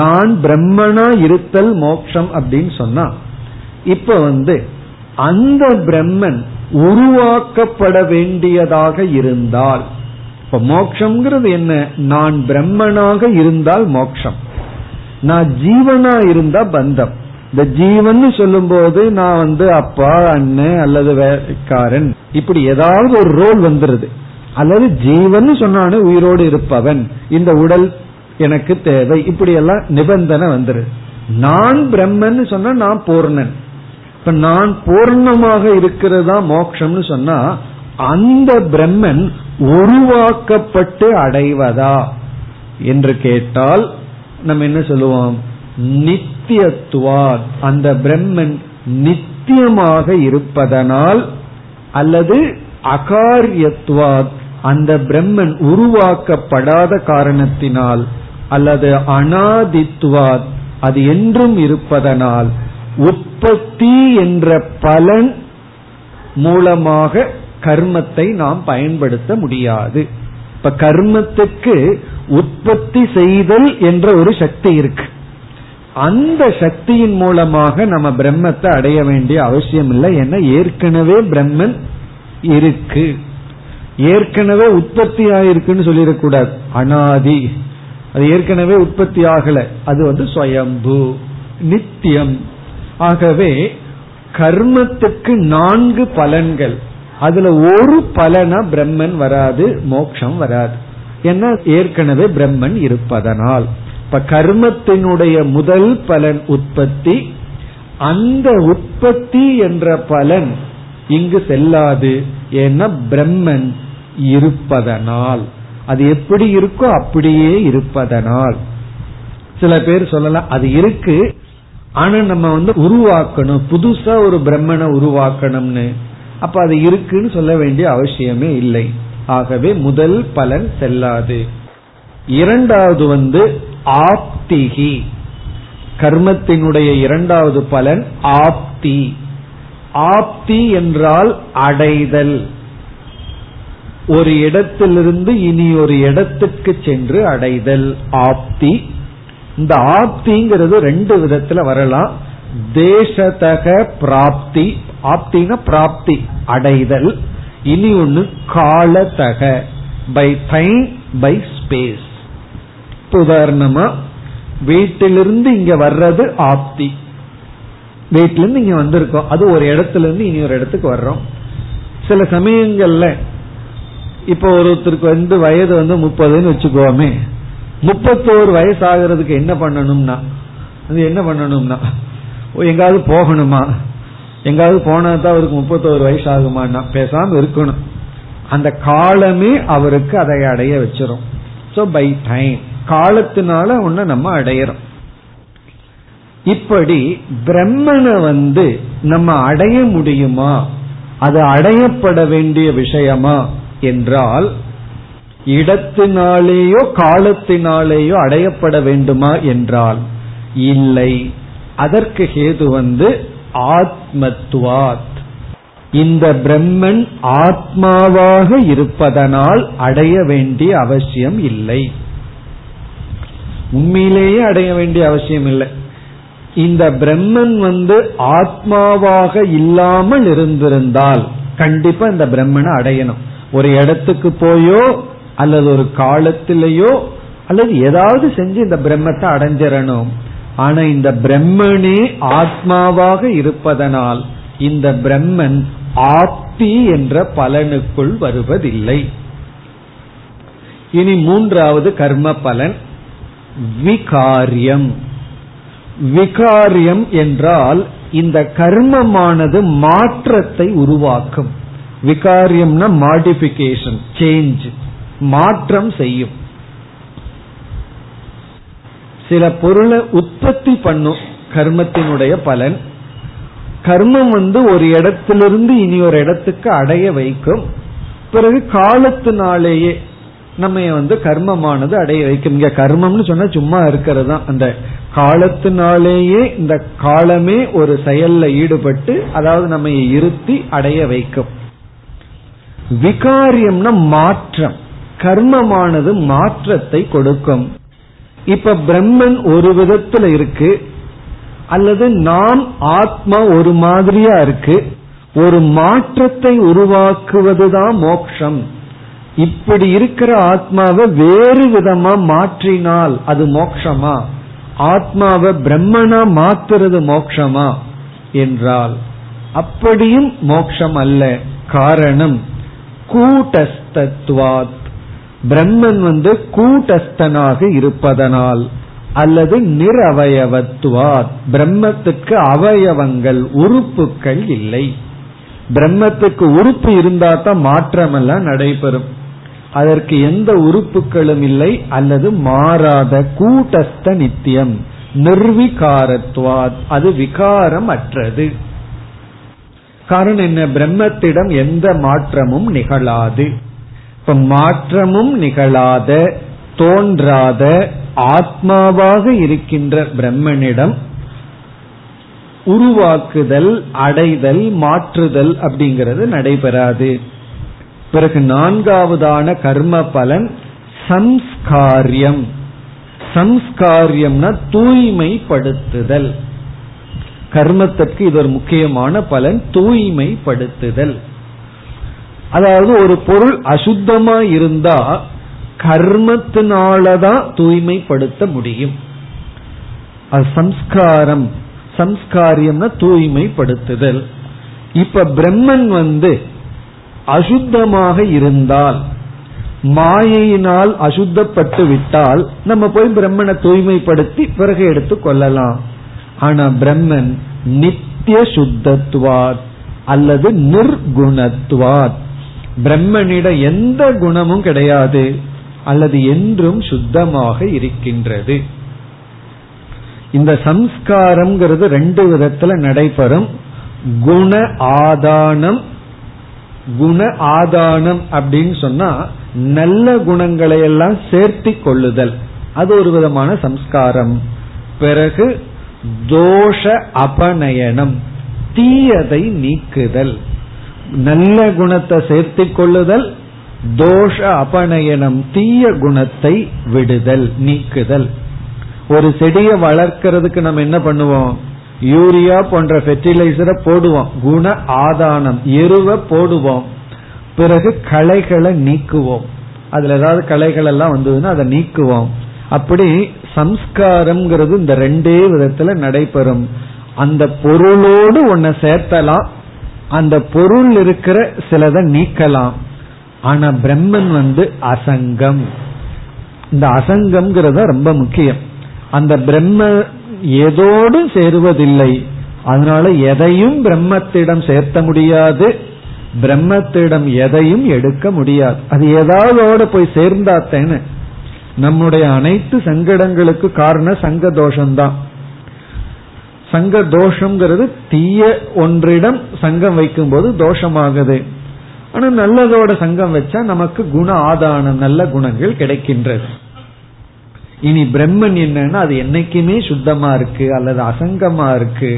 நான் பிரம்மனா இருத்தல் மோக்ஷம் அப்படின்னு சொன்னா, இப்ப அந்த பிரம்மன் உருவாக்கப்பட வேண்டியதாக இருந்தால், இப்ப மோக்ஷங்கிறது என்ன, நான் பிரம்மனாக இருந்தால் மோக்ஷம். நான் ஜீவனா இருந்தா பந்தம். இந்த ஜீவன் சொல்லும் போது நான் அப்பா, அண்ணன் அல்லது வேக்காரன், இப்படி ஏதாவது ஒரு ரோல் வந்துருது. அல்லது ஜீவன் சொன்னானு உயிரோடு இருப்பவன், இந்த உடல் எனக்கு தேவை, இப்படி எல்லாம் நிபந்தனை வந்துருது. நான் பிரம்மன் சொன்னா நான் பூர்ணன். இப்ப நான் பூர்ணமாக இருக்கிறதா மோட்சம்னு சொன்னா, அந்த பிரம்மன் உருவாக்கப்பட்டு அடைவதா என்று கேட்டால் நம்ம என்ன சொல்லுவோம், நித்தியத்துவாத், அந்த பிரம்மன் நித்தியமாக இருப்பதனால், அல்லது அகாரியத்துவாத், அந்த பிரம்மன் உருவாக்கப்படாத காரணத்தினால், அல்லது அனாதித்துவாத், அது என்றும் இருப்பதனால், உற்பத்தி என்ற பலன் மூலமாக கர்மத்தை நாம் பயன்படுத்த முடியாது. இப்ப கர்மத்துக்கு உற்பத்தி செய்தல் என்ற ஒரு சக்தி இருக்கு. அந்த சக்தியின் மூலமாக நம்ம பிரம்மத்தை அடைய வேண்டிய அவசியம் இல்லை. ஏன்னா ஏற்கனவே பிரம்மன் இருக்கு, ஏற்கனவே உற்பத்தி ஆயிருக்குன்னு சொல்லிடக்கூடாது. அனாதி, அது ஏற்கனவே உற்பத்தி ஆகல, அது ஸ்வயம்பு நித்தியம். ஆகவே கர்மத்துக்கு 4 பலன்கள், அதுல ஒரு பலனா பிரம்மன் வராது, மோட்சம் வராது. ஏன்னா ஏற்கனவே பிரம்மன் இருப்பதனால். இப்ப கர்மத்தினுடைய முதல் பலன் உற்பத்தி. அந்த உற்பத்தி என்ற பலன் இங்கு செல்லாது, ஏன்னா பிரம்மன் இருப்பதனால். அது எப்படி இருக்கோ அப்படியே இருப்பதனால். சில பேர் சொல்லலாம் அது இருக்கு, ஆனா நம்ம உருவாக்கணும், புதுசா ஒரு பிரம்மனை உருவாக்கணும்னு. அப்ப அது இருக்குன்னு சொல்ல வேண்டிய அவசியமே இல்லை. ஆகவே முதல் பலன் செல்லாது. இரண்டாவது ஆப்திகி, கர்மத்தினுடைய இரண்டாவது பலன் ஆப்தி. ஆப்தி என்றால் அடைதல், ஒரு இடத்திலிருந்து இனி ஒரு இடத்துக்கு சென்று அடைதல் ஆப்தி. இந்த ஆப்திங்கிறது 2 விதத்துல வரலாம். தேசதக பிராப்தி, ஆப்தினா பிராப்தி அடைதல். இனி ஒன்னு காலதக, பை டைம் பை ஸ்பேஸ். உதாரணமா வீட்டிலிருந்து இங்க வர்றது ஆப்தி. வீட்டிலிருந்து இங்க வந்திருக்கோம், அது ஒரு இடத்துல இருந்து இனி ஒரு இடத்துக்கு வர்றோம். சில சமயங்கள்ல இப்ப ஒருத்தருக்கு வயது 30ன்னு வச்சுக்கோமே, 31 வயசு ஆகிறதுக்கு என்ன பண்ணணும்னா எங்காவது போகணுமா, எங்காவது போனாதான் அவருக்கு 31 வயசு ஆகுமான்னா பேசாம இருக்கணும். அந்த காலமே அவருக்கு அதை அடைய வச்சிரும். சோ பை டைம், காலத்தினால ஒண்ணு நம்ம அடையறோம். இப்படி பிரம்மனை நம்ம அடைய முடியுமா, அது அடையப்பட வேண்டிய விஷயமா என்றால், இடத்தினாலேயோ காலத்தினாலேயோ அடையப்பட வேண்டுமா என்றால் இல்லை. அதற்கு ஹேது ஆத்மத்வாத், இந்த பிரம்மன் ஆத்மாவாக இருப்பதனால் அடைய வேண்டிய அவசியம் இல்லை. உண்மையிலேயே அடைய வேண்டிய அவசியம் இல்லை. இந்த பிரம்மன் ஆத்மாவாக இல்லாமல் இருந்திருந்தால் கண்டிப்பா இந்த பிரம்மனை அடையணும். ஒரு இடத்துக்கு போயோ அல்லது ஒரு காலத்திலேயோ அல்லது ஏதாவது செஞ்சு இந்த பிரம்மத்தை அடைஞ்சிடணும். ஆனா இந்த பிரம்மனே ஆத்மாவாக இருப்பதனால் இந்த பிரம்மன் ஆப்தி என்ற பலனுக்குள் வருவதில்லை. இனி மூன்றாவது கர்ம பலன் விகாரியம். விகாரியம் என்றால் இந்த கர்மமானது மாற்றத்தை உருவாக்கும், விகாரியம்னா மாடிபிகேஷன், சேஞ்ச், மாற்றம் செய்யும். சில பொருளை உற்பத்தி பண்ணும் கர்மத்தினுடைய பலன். கர்மம் ஒரு இடத்திலிருந்து இனி ஒரு இடத்துக்கு அடைய வைக்கும். பிறகு காலத்தினாலேயே நம்ம கர்மமானது அடைய வைக்கும். இங்க கர்மம்னு சொன்னா சும்மா இருக்கிறது தான். அந்த காலத்தினாலேயே இந்த காலமே ஒரு செயல்ல ஈடுபட்டு, அதாவது நம்ம இருத்தி அடைய வைக்கும். விகாரியம்னா மாற்றம். கர்மமானது மாற்றத்தை கொடுக்கும். இப்ப பிரம்மன் ஒரு விதத்துல இருக்கு, அல்லது நாம் ஆத்மா ஒரு மாதிரியா இருக்கு. ஒரு மாற்றத்தை உருவாக்குவதுதான் மோக்ஷம். இப்படி இருக்கிற ஆத்மாவை வேறு விதமா மாற்றினால் அது மோக்ஷமா? ஆத்மாவை பிரம்மனா மாற்றுறது மோக்ஷமா என்றால் அப்படியும் மோக்ஷம் அல்ல. காரணம் கூட்டஸ்தத்வாத், பிரம்மன் கூட்டஸ்தனாக இருப்பதனால், அல்லது நிரவயவத்வாத், பிரம்மத்துக்கு அவயவங்கள் உறுப்புகள் இல்லை. பிரம்மத்துக்கு உறுப்பு இருந்தா தான் மாற்றமெல்லாம் நடைபெறும். அதற்கு எந்த உறுப்புகளும் இல்லை, அல்லது மாறாத கூட்டஸ்த நித்தியம் நிர்விகாரத்வாத், அது விகாரம் அற்றது. காரணம் என்ன? பிரம்மத்திடம் எந்த மாற்றமும் நிகழாது. இப்ப மாற்றமும் நிகழாத, தோன்றாத, ஆத்மாவாக இருக்கின்ற பிரம்மனிடம் உருவாக்குதல், அடைதல், மாற்றுதல் அப்படிங்கிறது நடைபெறாது. பிறகு நான்காவதான கர்ம பலன் சம்ஸ்காரியம். சம்ஸ்காரியம்னா தூய்மைப்படுத்துதல். கர்மத்திற்கு இது ஒரு முக்கியமான பலன், தூய்மைப்படுத்துதல். அதாவது ஒரு பொருள் அசுத்தமா இருந்தா கர்மத்தினாலதான் தூய்மைப்படுத்த முடியும். அது சம்ஸ்காரம். சம்ஸ்காரியம்னா தூய்மைப்படுத்துதல். இப்ப பிரம்மன் அசுத்தமாக இருந்தால், மாயையினால் அசுத்தப்பட்டு விட்டால், நம்ம போய் பிரம்மனை தூய்மைப்படுத்தி பிறகு எடுத்து கொள்ளலாம். ஆனா பிரம்மன் நித்திய சுத்தத்துவாத் அல்லது நிர்குணத்துவாத், பிரம்மனிட எந்த குணமும் கிடையாது, அல்லது என்றும் சுத்தமாக இருக்கின்றது. இந்த சம்ஸ்காரம் ரெண்டு விதத்துல நடைபெறும். குண ஆதானம். குண ஆதானம் அப்படின்னு சொன்னா நல்ல குணங்களை எல்லாம் சேர்த்தி கொள்ளுதல், அது ஒரு விதமான சம்ஸ்காரம். பிறகு தோஷ அபநயனம், தீயதை நீக்குதல். நல்ல குணத்தை சேர்த்து கொள்ளுதல், தோஷ அபநயனம் தீய குணத்தை விடுதல், நீக்குதல். ஒரு செடியை வளர்க்கிறதுக்கு நம்ம என்ன பண்ணுவோம்? யூரியா போன்ற ஃபெர்டிலைசரை போடுவோம், குண ஆதானம் எருவை போடுவோம். பிறகு களைகளை நீக்குவோம், அதுல ஏதாவது களைகள் எல்லாம் வந்ததுன்னா அதை நீக்குவோம். அப்படி சம்ஸ்காரம்ங்கிறது இந்த ரெண்டே விதத்துல நடைபெறும். அந்த பொருளோடு ஒன்ன சேர்த்தலாம், அந்த பொருள் இருக்கிற சிலதை நீக்கலாம். ஆனா பிரம்மன் அசங்கம். இந்த அசங்கம்ங்கிறது ரொம்ப முக்கியம். அந்த பிரம்ம ஏதோடு சேருவதில்லை, அதனால எதையும் பிரம்மத்திடம் சேர்த்த முடியாது, பிரம்மத்திடம் எதையும் எடுக்க முடியாது. அது ஏதாவதோட போய் சேர்ந்தாத்தேன்னு. நம்முடைய அனைத்து சங்கடங்களுக்கு காரணம் சங்க தோஷம்தான். சங்க தோஷம்ங்கிறது தீய ஒன்றிடம் சங்கம் வைக்கும் போது தோஷமாகுது. ஆனா நல்லதோட சங்கம் வச்சா நமக்கு குண ஆதானம், நல்ல குணங்கள் கிடைக்கின்றது. இனி பிரம்மன் என்னன்னா அது என்னைக்குமே சுத்தமா இருக்கு அல்லது அசங்கமா இருக்கு.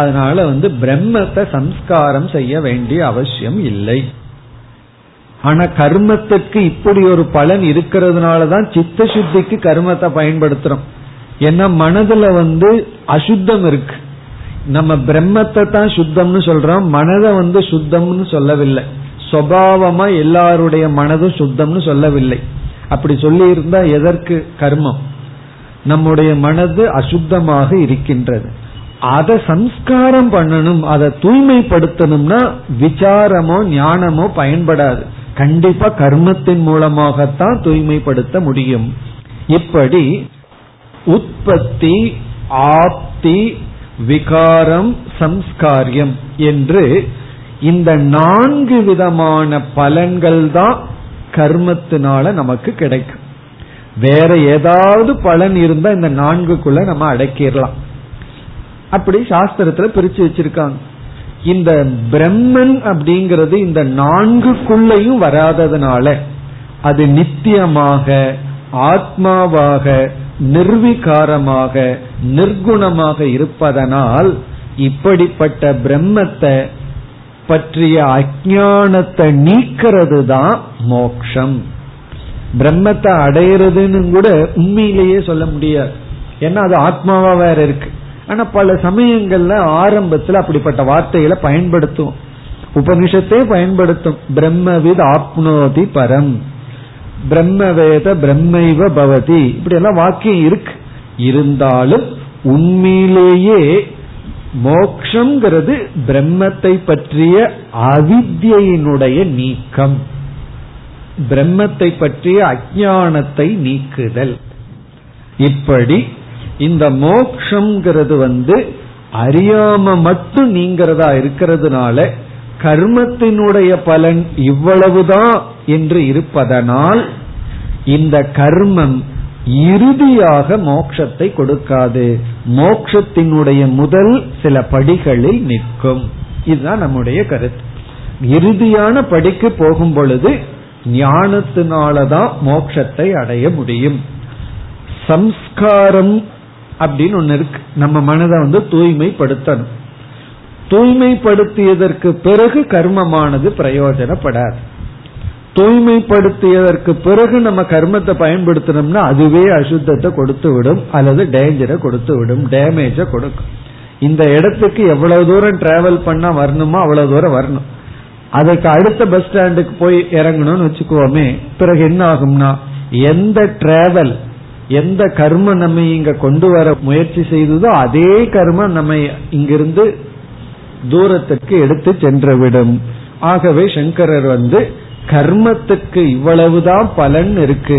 அதனால பிரம்மத்தை சம்ஸ்காரம் செய்ய வேண்டிய அவசியம் இல்லை. ஆனா கர்மத்துக்கு இப்படி ஒரு பலன் இருக்கிறதுனாலதான் சித்த சுத்திக்கு கர்மத்தை பயன்படுத்துறோம். ஏன்னா மனதுல அசுத்தம் இருக்கு. நம்ம பிரம்மத்தை தான் சுத்தம்னு சொல்றோம், மனதை சுத்தம்னு சொல்லவில்லை. சுபாவமா எல்லாருடைய மனதும் சுத்தம்னு சொல்லவில்லை. அப்படி சொல்லி இருந்தா எதற்கு கர்மம்? நம்முடைய மனது அசுத்தமாக இருக்கின்றது, அதை சம்ஸ்காரம் பண்ணணும், அதை தூய்மைப்படுத்தணும்னா விசாரமோ ஞானமோ பயன்படாது. கண்டிப்பா கர்மத்தின் மூலமாகத்தான் தூய்மைப்படுத்த முடியும். இப்படி உற்பத்தி, ஆப்தி, விகாரம், சம்ஸ்காரியம் என்று இந்த 4 விதமான பலன்கள் தான் கர்மத்தினால நமக்கு கிடைக்கும். வேற ஏதாவது பலன் இருந்தா இந்த 4க்குள்ள நம்ம அடக்கிடலாம். அப்படி சாஸ்திரத்துல பிரிச்சு வச்சிருக்காங்க. இந்த பிரம்மன் அப்படிங்கிறது இந்த 4க்குள்ளயும் வராததுனால அது நித்தியமாக, ஆத்மாவாக, நிர்விகாரமாக, நிர்குணமாக இருப்பதனால் இப்படிப்பட்ட பிரம்மத்தை பற்றிய அஞ்ஞானத்தை நீக்கிறது தான் மோக்ஷம். பிரம்மத்தை அடையிறதுன்னு கூட உண்மையிலேயே சொல்ல முடியாது, ஏன்னா அது ஆத்மாவா வேற இருக்கு. ஆனா பல சமயங்கள்ல ஆரம்பத்துல அப்படிப்பட்ட வார்த்தைகளை பயன்படுத்தும், உபனிஷத்தே பயன்படுத்தும். பிரம்மவித் ஆப்னோதி பரம், பிரம்மவேத பிரம்மைவ பவதி, இப்படி எல்லாம் வாக்கியம் இருக்கு. இருந்தாலும் உண்மையிலேயே மோக்ஷங்கிறது பிரம்மத்தை பற்றிய அவித்யினுடைய நீக்கம், பிரம்மத்தை பற்றிய அஞ்ஞானத்தை நீக்குதல். இப்படி இந்த மோக்ஷங்கிறது அறியாம மட்டும் நீங்கிறதா இருக்கிறதுனால கர்மத்தினுடைய பலன் இவ்வளவுதான் என்று இருப்பதனால் இந்த கர்மம் இறுதியாக மோட்சத்தை கொடுக்காது, மோட்சத்தினுடைய முதல் சில படிகளில் நிற்கும். இதுதான் நம்முடைய கருத்து. இறுதியான படிக்கு போகும் பொழுது ஞானத்தினாலதான் மோட்சத்தை அடைய முடியும். சம்ஸ்காரம் அப்படின்னு ஒண்ணு இருக்கு, நம்ம மனதை தூய்மைப்படுத்தணும். தூய்மைப்படுத்தியதற்கு பிறகு கர்மமானது பிரயோஜனப்படாது. தூய்மைப்படுத்தியதற்கு பிறகு நம்ம கர்மத்தை பயன்படுத்தணும்னா அதுவே அசுத்தத்தை கொடுத்து விடும், அல்லது டேஞ்சரை கொடுத்து விடும், டேமேஜ கொடுக்கும். இந்த இடத்துக்கு எவ்வளவு தூரம் டிராவல் பண்ணா வரணுமோ அவ்வளவு தூரம் வரணும், அதுக்கு அடுத்த பஸ் ஸ்டாண்டுக்கு போய் இறங்கணும்னு வச்சுக்கோமே, பிறகு என்ன ஆகும்னா எந்த டிராவல், எந்த கர்ம நம்ம இங்க கொண்டு வர முயற்சி செய்ததோ அதே கர்ம நம்ம இங்கிருந்து தூரத்துக்கு எடுத்து சென்றுவிடும். ஆகவே சங்கரர் கர்மத்துக்கு இவ்வளவுதான் பலன் இருக்கு,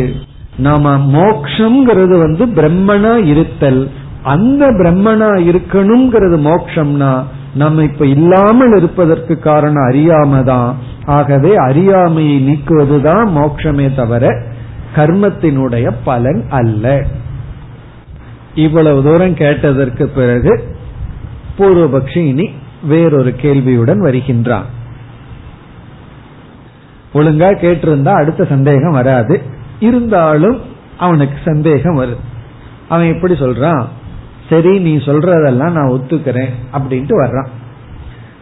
நாம மோக்ஷங்கிறது பிரம்மனா இருத்தல், அந்த பிரம்மனா இருக்கணும்ங்கிறது மோக்ஷம்னா நம்ம இப்ப இல்லாமல் இருப்பதற்கு காரணம் அறியாமதான். ஆகவே அறியாமையை நீக்குவதுதான் மோட்சமே தவிர கர்மத்தினுடைய பலன் அல்ல. இவ்வளவு தூரம் கேட்டதற்கு பிறகு பூர்வபக்ஷி இனி வேறொரு கேள்வியுடன் வருகின்றான். ஒழுங்கா கேட்டிருந்தா அடுத்த சந்தேகம் வராது, இருந்தாலும் அவனுக்கு சந்தேகம் வருது. அவன் எப்படி சொல்றான், சரி நீ சொல்றதெல்லாம் நான் ஒத்துக்கிறேன் அப்படின்ட்டு வர்றான்.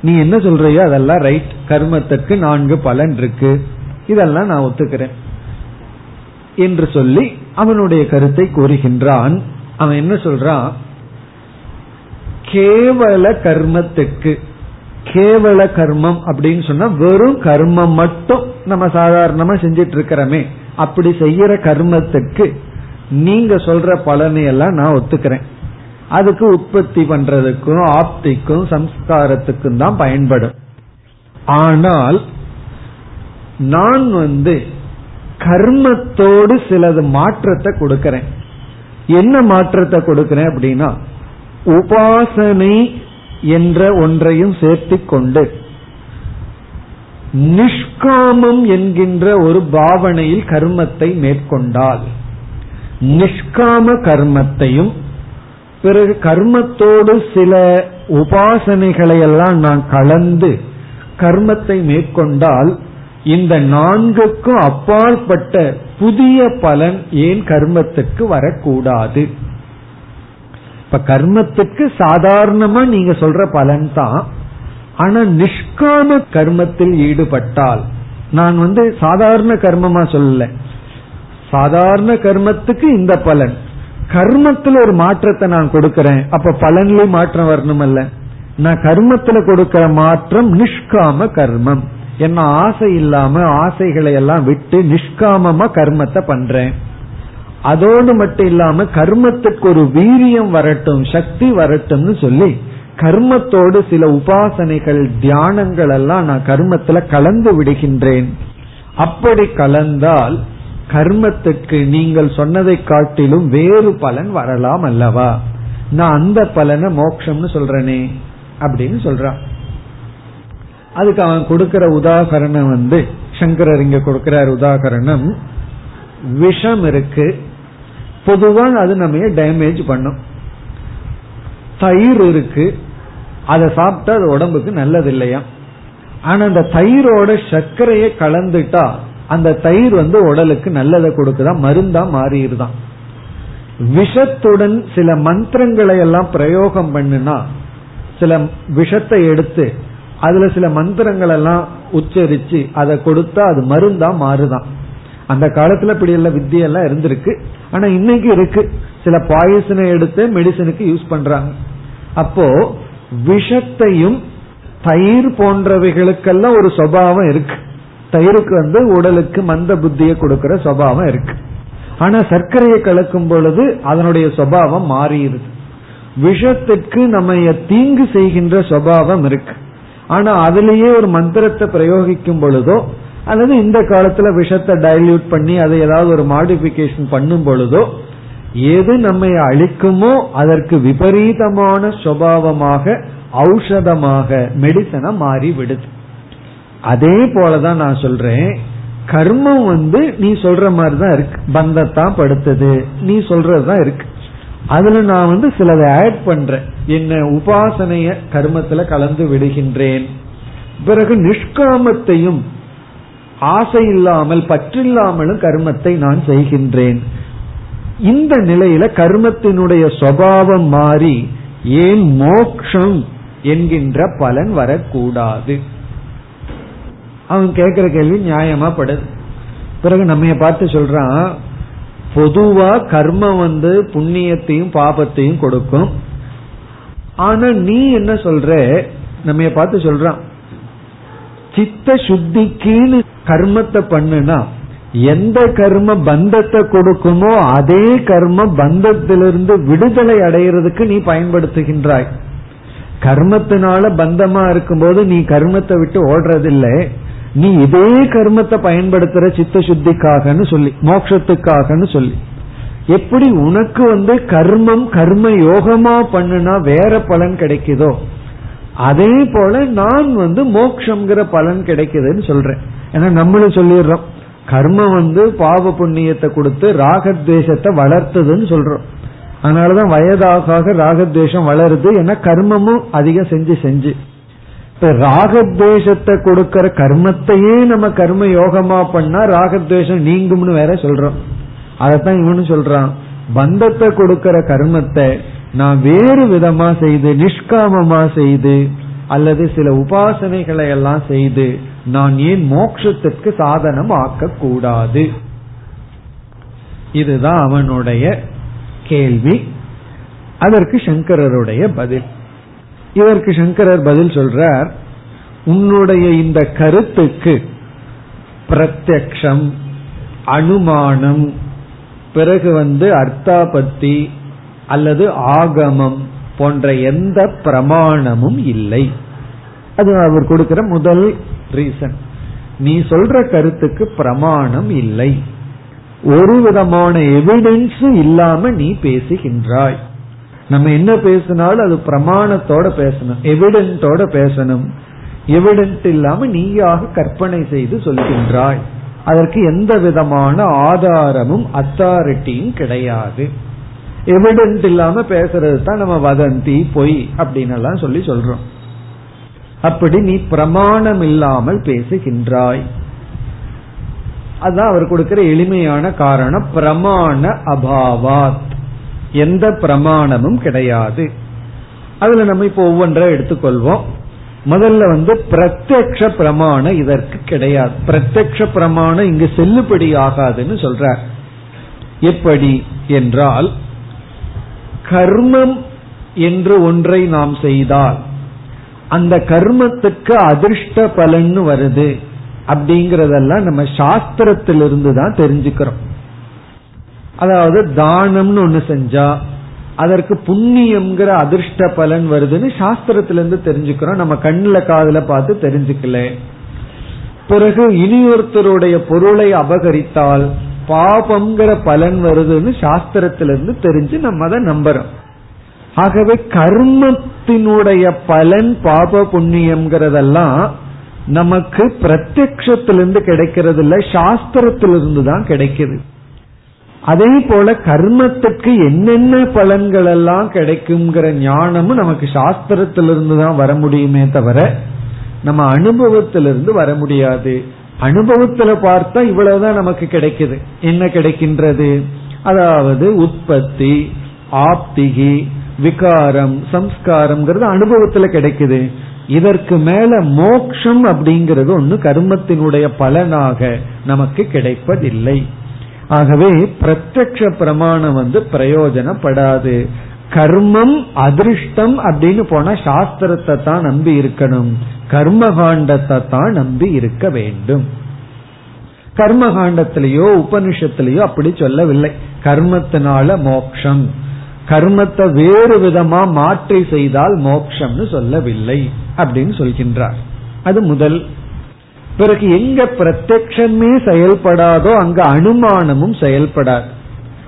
நீ என்ன சொல்றியோ அதெல்லாம் ரைட், கர்மத்துக்கு 4 பலன் இருக்கு, இதெல்லாம் நான் ஒத்துக்கிறேன் என்று சொல்லி அவனுடைய கருத்தை கூறுகின்றான். அவன் என்ன சொல்றான், கேவல கர்மத்துக்கு, கேவல கர்மம் அப்படின்னு சொன்னா வெறும் கர்மம் மட்டும் நம்ம சாதாரணமா செஞ்சிட்டு இருக்கிறோமே அப்படி செய்யற கர்மத்துக்கு நீங்க சொல்ற பலனையெல்லாம் நான் ஒத்துக்கிறேன், அதுக்கு உற்பத்தி பண்றதுக்கும் ஆப்திக்கும் சம்ஸ்காரத்துக்கும் தான் பயன்படும். ஆனால் நான் கர்மத்தோடு சிலது மாற்றத்தை கொடுக்கிறேன். என்ன மாற்றத்தை கொடுக்கிறேன் அப்படின்னா, உபாசனை என்ற ஒன்றையும் சேர்த்து கொண்டு நிஷ்காமம் என்கின்ற ஒரு பாவனையில் கர்மத்தை மேற்கொண்டால் நிஷ்காம கர்மத்தையும் பிறகு கர்மத்தோடு சில உபாசனைகளை எல்லாம் நான் கலந்து கர்மத்தை மேற்கொண்டால் இந்த 4க்கும் அப்பாற்பட்ட புதிய பலன் ஏன் கர்மத்துக்கு வரக்கூடாது? இப்ப கர்மத்துக்கு சாதாரணமா நீங்க சொல்ற பலன் தான், ஆனா நிஷ்காம கர்மத்தில் ஈடுபட்டால், நான் சாதாரண கர்மமா சொல்லல, சாதாரண கர்மத்துக்கு இந்த பலன், கர்மத்துல ஒரு மாற்றத்தை நான் கொடுக்கிறேன், அப்ப பலன்ல மாற்றம் வரணுமல்ல. நான் கர்மத்துல கொடுக்கிற மாற்றம் நிஷ்காம கர்மம், என்ன ஆசை இல்லாம ஆசைகளை எல்லாம் விட்டு நிஷ்காமமா கர்மத்தை பண்றேன். அதோடு மட்டும் இல்லாம கர்மத்துக்கு ஒரு வீரியம் வரட்டும், சக்தி வரட்டும்னு சொல்லி கர்மத்தோடு சில உபாசனைகள், தியானங்கள் எல்லாம் நான் கர்மத்துல கலந்து விடுகின்றேன். அப்படி கலந்தால் கர்மத்துக்கு நீங்கள் சொன்னதை காட்டிலும் வேறு பலன் வரலாம் அல்லவா? நான் அந்த பலனை மோட்சம்னு சொல்றேனே அப்படின்னு சொல்றான். அதுக்கு அவன் கொடுக்கிற உதாகரணம் வந்து சங்கரர் இங்க கொடுக்கிறார் உதாகரணம். விஷம் இருக்கு, பொதுவா அது நம்ம டேமேஜ் பண்ணும். தயிர் இருக்கு, அதை சாப்பிட்டா அது உடம்புக்கு நல்லது இல்லையா. ஆனா அந்த தயிரோட சர்க்கரையை கலந்துட்டா அந்த தயிர் வந்து உடலுக்கு நல்லதை கொடுக்குதான், மருந்தா மாறிடுதான். விஷத்துடன் சில மந்திரங்களை எல்லாம் பிரயோகம் பண்ணுனா, சில விஷத்தை எடுத்து அதுல சில மந்திரங்கள் எல்லாம் உச்சரிச்சு அதை கொடுத்தா அது மருந்தா மாறுதான். அந்த காலத்துல இப்படி எல்லாம் வித்தியெல்லாம் இருந்திருக்கு. ஆனா இன்னைக்கு இருக்கு, சில பாய்சனை எடுத்து மெடிசனுக்கு யூஸ் பண்றாங்க. அப்போ விஷத்தையும் தயிர் போன்றவைகளுக்கெல்லாம் ஒரு சுபாவம் இருக்கு. தயிருக்கு வந்து உடலுக்கு மந்த புத்தியை கொடுக்கிற சுபாவம் இருக்கு. ஆனா சர்க்கரையை கலக்கும் பொழுது அதனுடைய சுபாவம் மாறிடுது. விஷத்திற்கு நம்ம தீங்கு செய்கின்ற சுபாவம் இருக்கு. ஆனா அதுலயே ஒரு மந்திரத்தை பிரயோகிக்கும் பொழுதோ அல்லது இந்த காலத்துல விஷத்தை டைல்யூட் பண்ணி அதை ஏதாவது ஒரு மாடிபிகேஷன் பண்ணும் பொழுதோ எது நம்மை அழிக்குமோ அதற்கு விபரீதமான சுபாவமாக ஔஷதமாக மெடிசனா மாறி விடுது. அதே போலதான் நான் சொல்றேன், கர்மம் வந்து நீ சொல்ற மாதிரிதான் இருக்கு, பந்தத்தான் படுத்தது நீ சொல்றதுதான் இருக்கு. அதுல நான் வந்து சிலதை ஆட் பண்றேன், என்ன உபாசனைய கர்மத்துல கலந்து விடுகின்றேன். பிறகு நிஷ்காமத்தையும் ஆசை இல்லாமல் பற்றில்லாமலும் கர்மத்தை நான் செய்கின்றேன். இந்த நிலையில கர்மத்தினுடைய சுபாவம் மாறி ஏன் மோக்ஷம் என்கின்ற பலன் வரக்கூடாது? அவன் கேட்கிற கேள்வி நியாயமா படுது. பிறகு நம்ம பார்த்து சொல்றான், பொதுவா கர்மம் வந்து புண்ணியத்தையும் பாபத்தையும் கொடுக்கும், ஆனா நீ என்ன சொல்ற? நம்ம பார்த்து சொல்றான், சித்த சுத்திக்கு கர்மத்தை பண்ணுனா எந்த கர்ம பந்தத்தை கொடுக்குமோ அதே கர்ம பந்தத்திலிருந்து விடுதலை அடைகிறதுக்கு நீ பயன்படுத்துகின்றாய். கர்மத்தினால பந்தமா இருக்கும்போது நீ கர்மத்தை விட்டு ஓடுறதில்லை, நீ இதே கர்மத்தை பயன்படுத்துற சித்த சுத்திக்காக சொல்லி, மோட்சத்துக்காக சொல்லி. எப்படி உனக்கு வந்து கர்மம் கர்ம யோகமா பண்ணுனா வேற பலன் கிடைக்குதோ அதே போல நான் வந்து மோட்சம்ங்கிற பலன் கிடைக்குதுன்னு சொல்றேன். ஏன்னா நம்மளும் சொல்லிடுறோம், கர்மம் வந்து பாவ புண்ணியத்தை கொடுத்து ராகத்வேஷத்தை வளர்த்ததுன்னு சொல்றோம். அதனாலதான் வயதாக ராகத்வேஷம் வளருது, ஏன்னா கர்மமும் அதிகம் செஞ்சு செஞ்சு. இப்ப ராகத்வேஷத்தை கொடுக்கற கர்மத்தையே நம்ம கர்ம யோகமா பண்ணா ராகத்வேஷம் நீங்கும்னு வேற சொல்றோம். அதத்தான் இவனு சொல்றான், பந்தத்தை கொடுக்கற கர்மத்தை நான் வேறு விதமா செய்து, நிஷ்காமமா செய்து அல்லது சில உபாசனைகளை எல்லாம் செய்து நான் ஏன் மோட்சத்திற்கு சாதனம் ஆக்க கூடாது? இதுதான் அவனுடைய கேள்வி. அதற்கு சங்கரருடைய பதில். இதற்கு சங்கரர் பதில் சொல்றார், உன்னுடைய இந்த கருத்துக்கு பிரத்யக்ஷம், அனுமானம், பிறகு வந்து அர்த்தாபத்தி அல்லது ஆகமம் போன்ற எந்த பிரமாணமும் இல்லை. அது அவர் கொடுக்கிற முதல் ரீசன். நீ சொல்ற கருத்துக்கு பிரமாணம் இல்லை, ஒரு விதமான எவிடன்ஸும் இல்லாம நீ பேசுகின்றாய். நம்ம என்ன பேசினாலும் அது பிரமாணத்தோட பேசணும், எவிடென்ட்டோட பேசணும். எவிடென்ட் இல்லாம நீயாக கற்பனை செய்து சொல்கின்றாய், அதற்கு எந்த விதமான ஆதாரமும் அத்தாரிட்டியும் கிடையாது. எவிடென்ட் இல்லாம பேசுறது தான் நம்ம வதந்தி, பொய் அப்படின்னு எல்லாம் சொல்லி சொல்றோம். அப்படி நீ பிரமாணம் இல்லாமல் பேசுகின்றாய். அதான் அவர் கொடுக்கிற எளிமையான காரணம், பிரமாண அபாவாத், எந்த பிரமாணமும் கிடையாது. அதுல நம்ம இப்போ ஒவ்வொன்றை எடுத்துக்கொள்வோம். முதல்ல வந்து பிரத்யக்ஷ பிரமாணம் இதற்கு கிடையாது. பிரத்யக்ஷ பிரமாணம் இங்கு செல்லுபடி ஆகாதுன்னு சொல்றார். எப்படி என்றால், கர்மம் என்று ஒன்றை நாம் செய்தால் அந்த கர்மத்துக்கு அதிர்ஷ்ட பலன்னு வருது அப்படிங்கறதெல்லாம் நம்ம சாஸ்திரத்திலிருந்து தான் தெரிஞ்சுக்கிறோம். அதாவது தானம்னு ஒண்ணு செஞ்சா அதற்கு புண்ணியம்ங்கிற அதிர்ஷ்ட பலன் வருதுன்னு சாஸ்திரத்திலிருந்து தெரிஞ்சுக்கிறோம், நம்ம கண்ணுல காதுல பார்த்து தெரிஞ்சுக்கல. பிறகு இனியொருத்தருடைய பொருளை அபகரித்தால் பாபம்ங்கிற பலன் வருதுன்னு சாஸ்திரத்திலிருந்து தெரிஞ்சு நம்ம அதை நம்புறோம். ஆகவே கர்மத்தினுடைய பலன் பாப புண்ணியம்ங்கிறதெல்லாம் நமக்கு பிரத்யக்ஷத்திலிருந்து கிடைக்கிறது இல்ல, சாஸ்திரத்திலிருந்து தான் கிடைக்குது. அதே போல கர்மத்துக்கு என்னென்ன பலன்கள் எல்லாம் கிடைக்குங்கிற ஞானமும் நமக்கு சாஸ்திரத்திலிருந்து தான் வர முடியுமே தவிர நம்ம அனுபவத்திலிருந்து வர முடியாது. அனுபவத்துல பார்த்தா இவ்வளவுதான் நமக்கு கிடைக்குது. என்ன கிடைக்கின்றது? அதாவது உற்பத்தி, ஆப்திகி, விகாரம், சம்ஸ்காரம்ங்கிறது அனுபவத்துல கிடைக்குது. இதற்கு மேல மோக்ஷம் அப்படிங்கிறது ஒன்னு கர்மத்தினுடைய பலனாக நமக்கு கிடைப்பதில்லை. ஆகவே பிரத்யக்ஷ பிரமாணம் பிரயோஜனப்படாது. கர்மம் அதிருஷ்டம் அப்படின்னு போனா சாஸ்திரத்தை தான் நம்பி இருக்கணும், கர்மகாண்டத்தை தான் நம்பி இருக்க வேண்டும். கர்மகாண்டத்திலேயோ உபனிஷத்திலேயோ அப்படி சொல்லவில்லை கர்மத்தினால மோக்ஷம், கர்மத்தை வேறு விதமா மாற்றி செய்தால் மோக்ஷம்னு சொல்லவில்லை அப்படின்னு சொல்கின்றார். அது முதல். பிறகு எங்க பிரத்யக்ஷமே செயல்படாதோ அங்க அனுமானமும் செயல்படாது.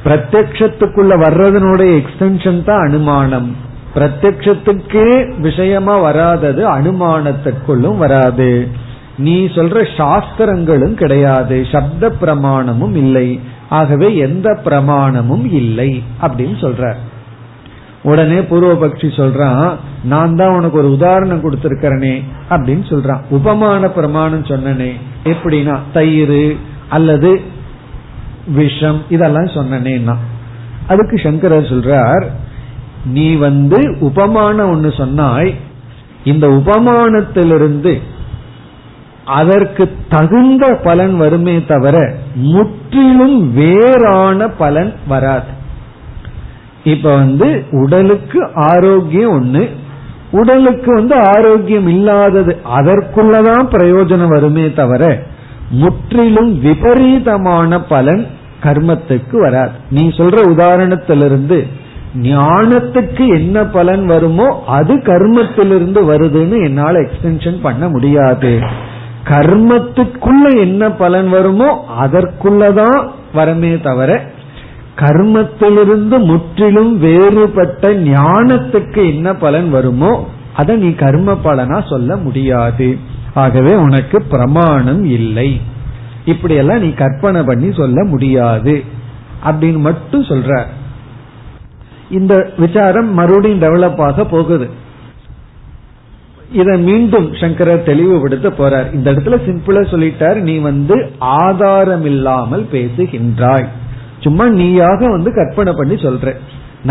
பிரத்யக்ஷத்துக்குள்ள வர்றதனுடைய எக்ஸ்டென்ஷன் தான் அனுமானம். பிரத்யக்ஷத்துக்கே விஷயமா வராதது அனுமானத்துக்குள்ளும் வராது. நீ சொல்ற சாஸ்திரங்களும் கிடையாது, சப்த பிரமாணமும் இல்லை. ஆகவே எந்த பிரமாணமும் இல்லை அப்படின்னு சொல்ற. உடனே பூர்வபக்ஷி சொல்றான், நான் தான் உனக்கு ஒரு உதாரணம் கொடுத்திருக்கிறனே அப்படின்னு சொல்றான், உபமான பிரமாணம் சொன்னனே. எப்படின்னா தயிர் அல்லது விஷம் இதெல்லாம் சொன்னனேன்னா. அதுக்கு சங்கரர் சொல்றார், நீ உபமானம் ஒண்ணு சொன்னாய், இந்த உபமானத்திலிருந்து அதற்கு தகுந்த பலன் வருமே தவிர முற்றிலும் வேறான பலன் வராது. இப்ப உடலுக்கு ஆரோக்கியம் ஒண்ணு, உடலுக்கு ஆரோக்கியம் இல்லாதது, அதற்குள்ளதான் பிரயோஜனம் வருமே தவிர முற்றிலும் விபரீதமான பலன் கர்மத்துக்கு வராது. நீ சொல்ற உதாரணத்திலிருந்து ஞானத்துக்கு என்ன பலன் வருமோ அது கர்மத்திலிருந்து வருதுன்னு என்னால எக்ஸ்டென்ஷன் பண்ண முடியாது. கர்மத்துக்குள்ள என்ன பலன் வருமோ அதற்குள்ளதான் வரமே தவிர கர்மத்திலிருந்து முற்றிலும் வேறுபட்ட ஞானத்துக்கு என்ன பலன் வருமோ அதை நீ கர்ம பலனா சொல்ல முடியாது. ஆகவே உனக்கு பிரமாணம் இல்லை, இப்படியெல்லாம் நீ கற்பனை பண்ணி சொல்ல முடியாது அப்படின்னு மட்டும் சொல்ற. இந்த விசாரம் மறுபடியும் டெவலப் ஆக போகுது. இத மீண்டும் சங்கரர் தெளிவுபடுத்த போறார். இந்த இடத்துல சிம்பிளா சொல்லிட்டார், நீ ஆதாரம் இல்லாமல் பேசுகின்றாய், சும்மா நீயாக கற்பனை பண்ணி சொல்ற.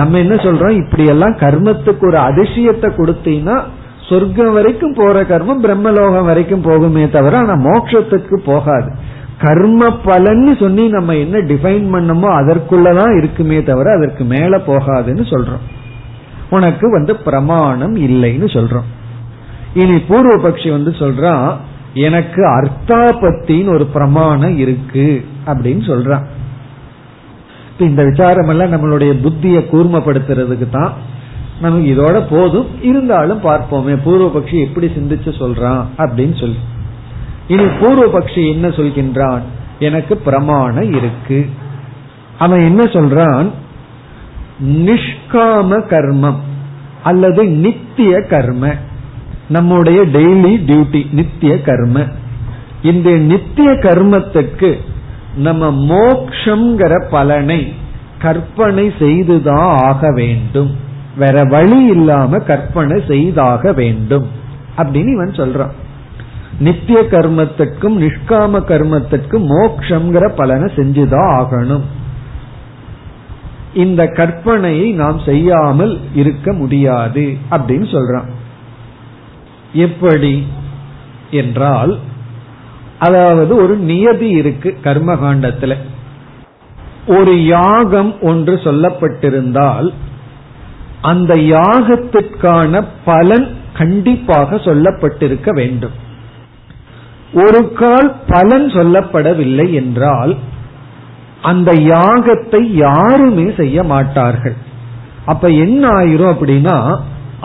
நம்ம என்ன சொல்றோம், இப்படி எல்லாம் கர்மத்துக்கு ஒரு அதிசயத்தை கொடுத்தீங்கன்னா சொர்க்கம் வரைக்கும் போற கர்மம் பிரம்மலோகம் வரைக்கும் போகுமே தவிர ஆனா மோட்சத்துக்கு போகாது. கர்ம பலன்னு சொல்லி நம்ம என்ன டிஃபைன் பண்ணமோ அதற்குள்ளதான் இருக்குமே தவிர அதற்கு மேல போகாதுன்னு சொல்றோம். உனக்கு பிரமாணம் இல்லைன்னு சொல்றோம். இனி பூர்வபக்ஷி சொல்றான், எனக்கு அர்த்தாபத்தின்னு ஒரு பிரமாணம் இருக்கு அப்படின்னு சொல்றான். இந்த விசாரம் எல்லாம் நம்மளுடைய புத்தியை கூர்மப்படுத்துறதுக்கு தான். நமக்கு இதோட போதும், இருந்தாலும் பார்ப்போமே பூர்வபக்ஷி எப்படி சிந்திச்சு சொல்றான் அப்படின்னு சொல்லி. இனி பூர்வபக்ஷி என்ன சொல்கின்றான், எனக்கு பிரமாணம் இருக்கு. அவன் என்ன சொல்றான், நிஷ்காம கர்மம் அல்லது நித்திய கர்ம, நம்முடைய டெய்லி டியூட்டி நித்திய கர்ம. இந்த நித்திய கர்மத்துக்கு நம்ம மோக்ஷங்கிற பலனை கற்பனை செய்துதான் ஆக வேண்டும், வேற வழி இல்லாம கற்பனை செய்தாக வேண்டும் அப்படின்னு இவன் சொல்றான். நித்திய கர்மத்துக்கும் நிஷ்காம கர்மத்துக்கும் மோக்ஷங்கிற பலனை செஞ்சுதான் ஆகணும். இந்த கற்பனையை நாம் செய்யாமல் இருக்க முடியாது அப்படின்னு சொல்றான். எப்படி என்றால், அதாவது ஒரு நியதி இருக்கு கர்மகாண்டத்துல. ஒரு யாகம் ஒன்று சொல்லப்பட்டிருந்தால் அந்த யாகத்திற்கான பலன் கண்டிப்பாக சொல்லப்பட்டிருக்க வேண்டும். ஒரு கால் பலன் சொல்லப்படவில்லை என்றால் அந்த யாகத்தை யாருமே செய்ய மாட்டார்கள். அப்ப என்ன ஆயிரும் அப்படின்னா,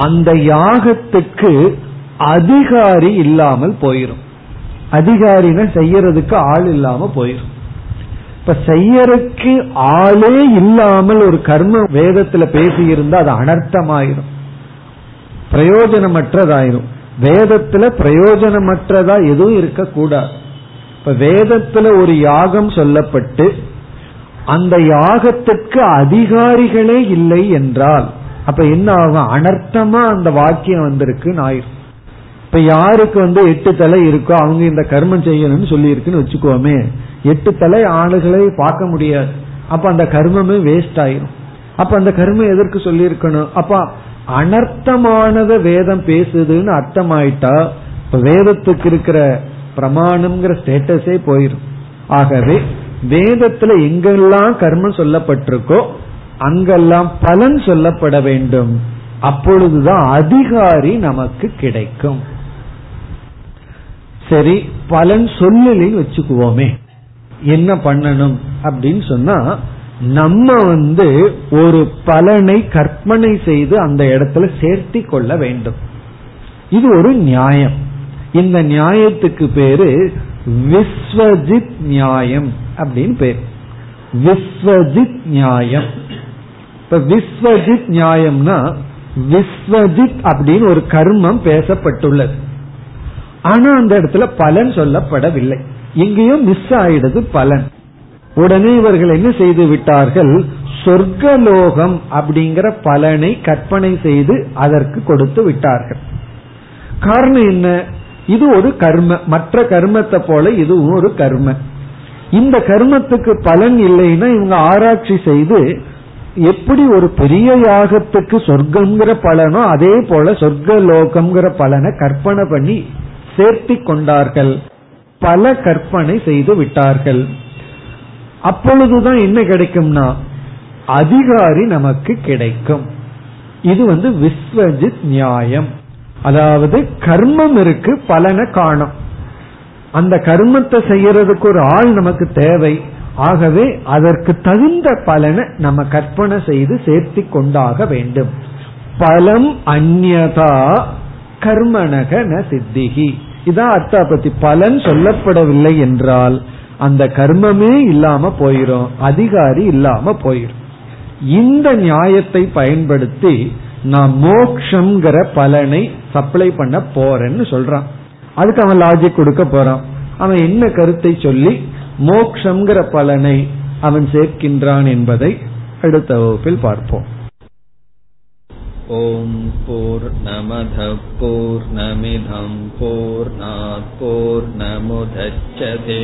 அந்த யாகத்துக்கு அதிகாரி இல்லாமல் போயிரும். அதிகாரின செய்யறதுக்கு ஆள் இல்லாம போயிரும். இப்ப செய்யறதுக்கு ஆளே இல்லாமல் ஒரு கர்ம வேதத்துல பேசி இருந்தா அது அனர்த்தமாயிரும், பிரயோஜனமற்றதாயிரும். வேதத்துல பிரயோஜனமற்றதா எதுவும் இருக்க கூடாது. இப்ப வேதத்துல ஒரு யாகம் சொல்லப்பட்டு அந்த யாகத்துக்கு அதிகாரிகளே இல்லை என்றால் அப்ப என்ன ஆகும்? அனர்த்தமா அந்த வாக்கியம் வந்திருக்கு ஆயிரும். இப்ப யாருக்கு 8 தலை இருக்கோ அவங்க இந்த கர்மம் செய்யணும்னு சொல்லி இருக்குன்னு வச்சுக்கோமே, 8 தலை ஆளுகளை பார்க்க முடியாது. அப்ப அந்த கர்மமே வேஸ்ட் ஆயிரும். அப்ப அந்த கர்மம் எதற்கு சொல்லி இருக்கணும்? அப்ப அனர்த்தமானத வேதம் பேசுதுன்னு அர்த்தம் ஆயிட்டா இப்ப வேதத்துக்கு இருக்கிற பிரமாணம்ங்கிற ஸ்டேட்டஸே போயிடும். ஆகவே வேதத்துல எங்கெல்லாம் கர்மம் சொல்லப்பட்டிருக்கோ அங்கெல்லாம் பலன் சொல்லப்பட வேண்டும். அப்பொழுதுதான் அதிகாரி நமக்கு கிடைக்கும். சரி, பலன் சொல்லலைன்னு வச்சுக்குவோமே, என்ன பண்ணணும் அப்படின்னு சொன்னா நம்ம ஒரு பலனை கற்பனை செய்து அந்த இடத்துல சேர்த்தி கொள்ள வேண்டும். இது ஒரு நியாயம். இந்த நியாயத்துக்கு பேரு விஸ்வஜித் நியாயம் அப்படின்னு பேர். விஸ்வஜித் நியாயம். இப்ப விஸ்வஜித் நியாயம்னா விஸ்வஜித் அப்படின்னு ஒரு கர்மம் பேசப்பட்டுள்ளது, ஆனா அந்த இடத்துல பலன் சொல்லப்படவில்லை. எங்கேயும் மிஸ் ஆயிடுது பலன். உடனே இவர்கள் என்ன செய்து விட்டார்கள்? சொர்க்கலோகம் அப்படிங்கிற பலனை கற்பனை செய்து அதற்கு கொடுத்து விட்டார்கள். காரணம் என்ன? இது ஒரு கர்ம, மற்ற கர்மத்தை போல இதுவும் ஒரு கர்ம. இந்த கர்மத்துக்கு பலன் இல்லைன்னா இவங்க ஆராய்ச்சி செய்து எப்படி ஒரு பெரிய யாகத்துக்கு சொர்க்கம்ங்கிற பலனோ அதே போல சொர்க்கலோகம்ங்கிற பலனை கற்பனை பண்ணி சேர்த்தி கொண்டார்கள். பல கற்பனை செய்து விட்டார்கள். அப்பொழுதுதான் என்ன கிடைக்கும்னா அதிகாரி நமக்கு கிடைக்கும். இது விஸ்வஜித் நியாயம். அதாவது கர்மம் இருக்கு, பலனை காணும். அந்த கர்மத்தை செய்யறதுக்கு ஒரு ஆள் நமக்கு தேவை. ஆகவே அதற்கு தகுந்த பலனை நம்ம கற்பனை செய்து சேர்த்தி கொண்டாக வேண்டும். பலம் அந்யதா கர்மணக ந சித்திகி. இதான் அர்த்தா பத்தி. பலன் சொல்லப்படவில்லை என்றால் அந்த கர்மமே இல்லாம போயிரும், அதிகாரி இல்லாம போயிரும். இந்த நியாயத்தை பயன்படுத்தி நான் மோக்ஷங்கிற பலனை சப்ளை பண்ண போறேன்னு சொல்றான். அதுக்கு அவன் லாஜிக் கொடுக்க போறான். அவன் என்ன கருத்தை சொல்லி மோக்ஷங்கிற பலனை அவன் சேர்க்கின்றான் என்பதை அடுத்த வகுப்பில் பார்ப்போம். ஓம் பூர்ணமத பூர்ணமிதம் பூர்ணாத் பூர்ணமுதச்யதே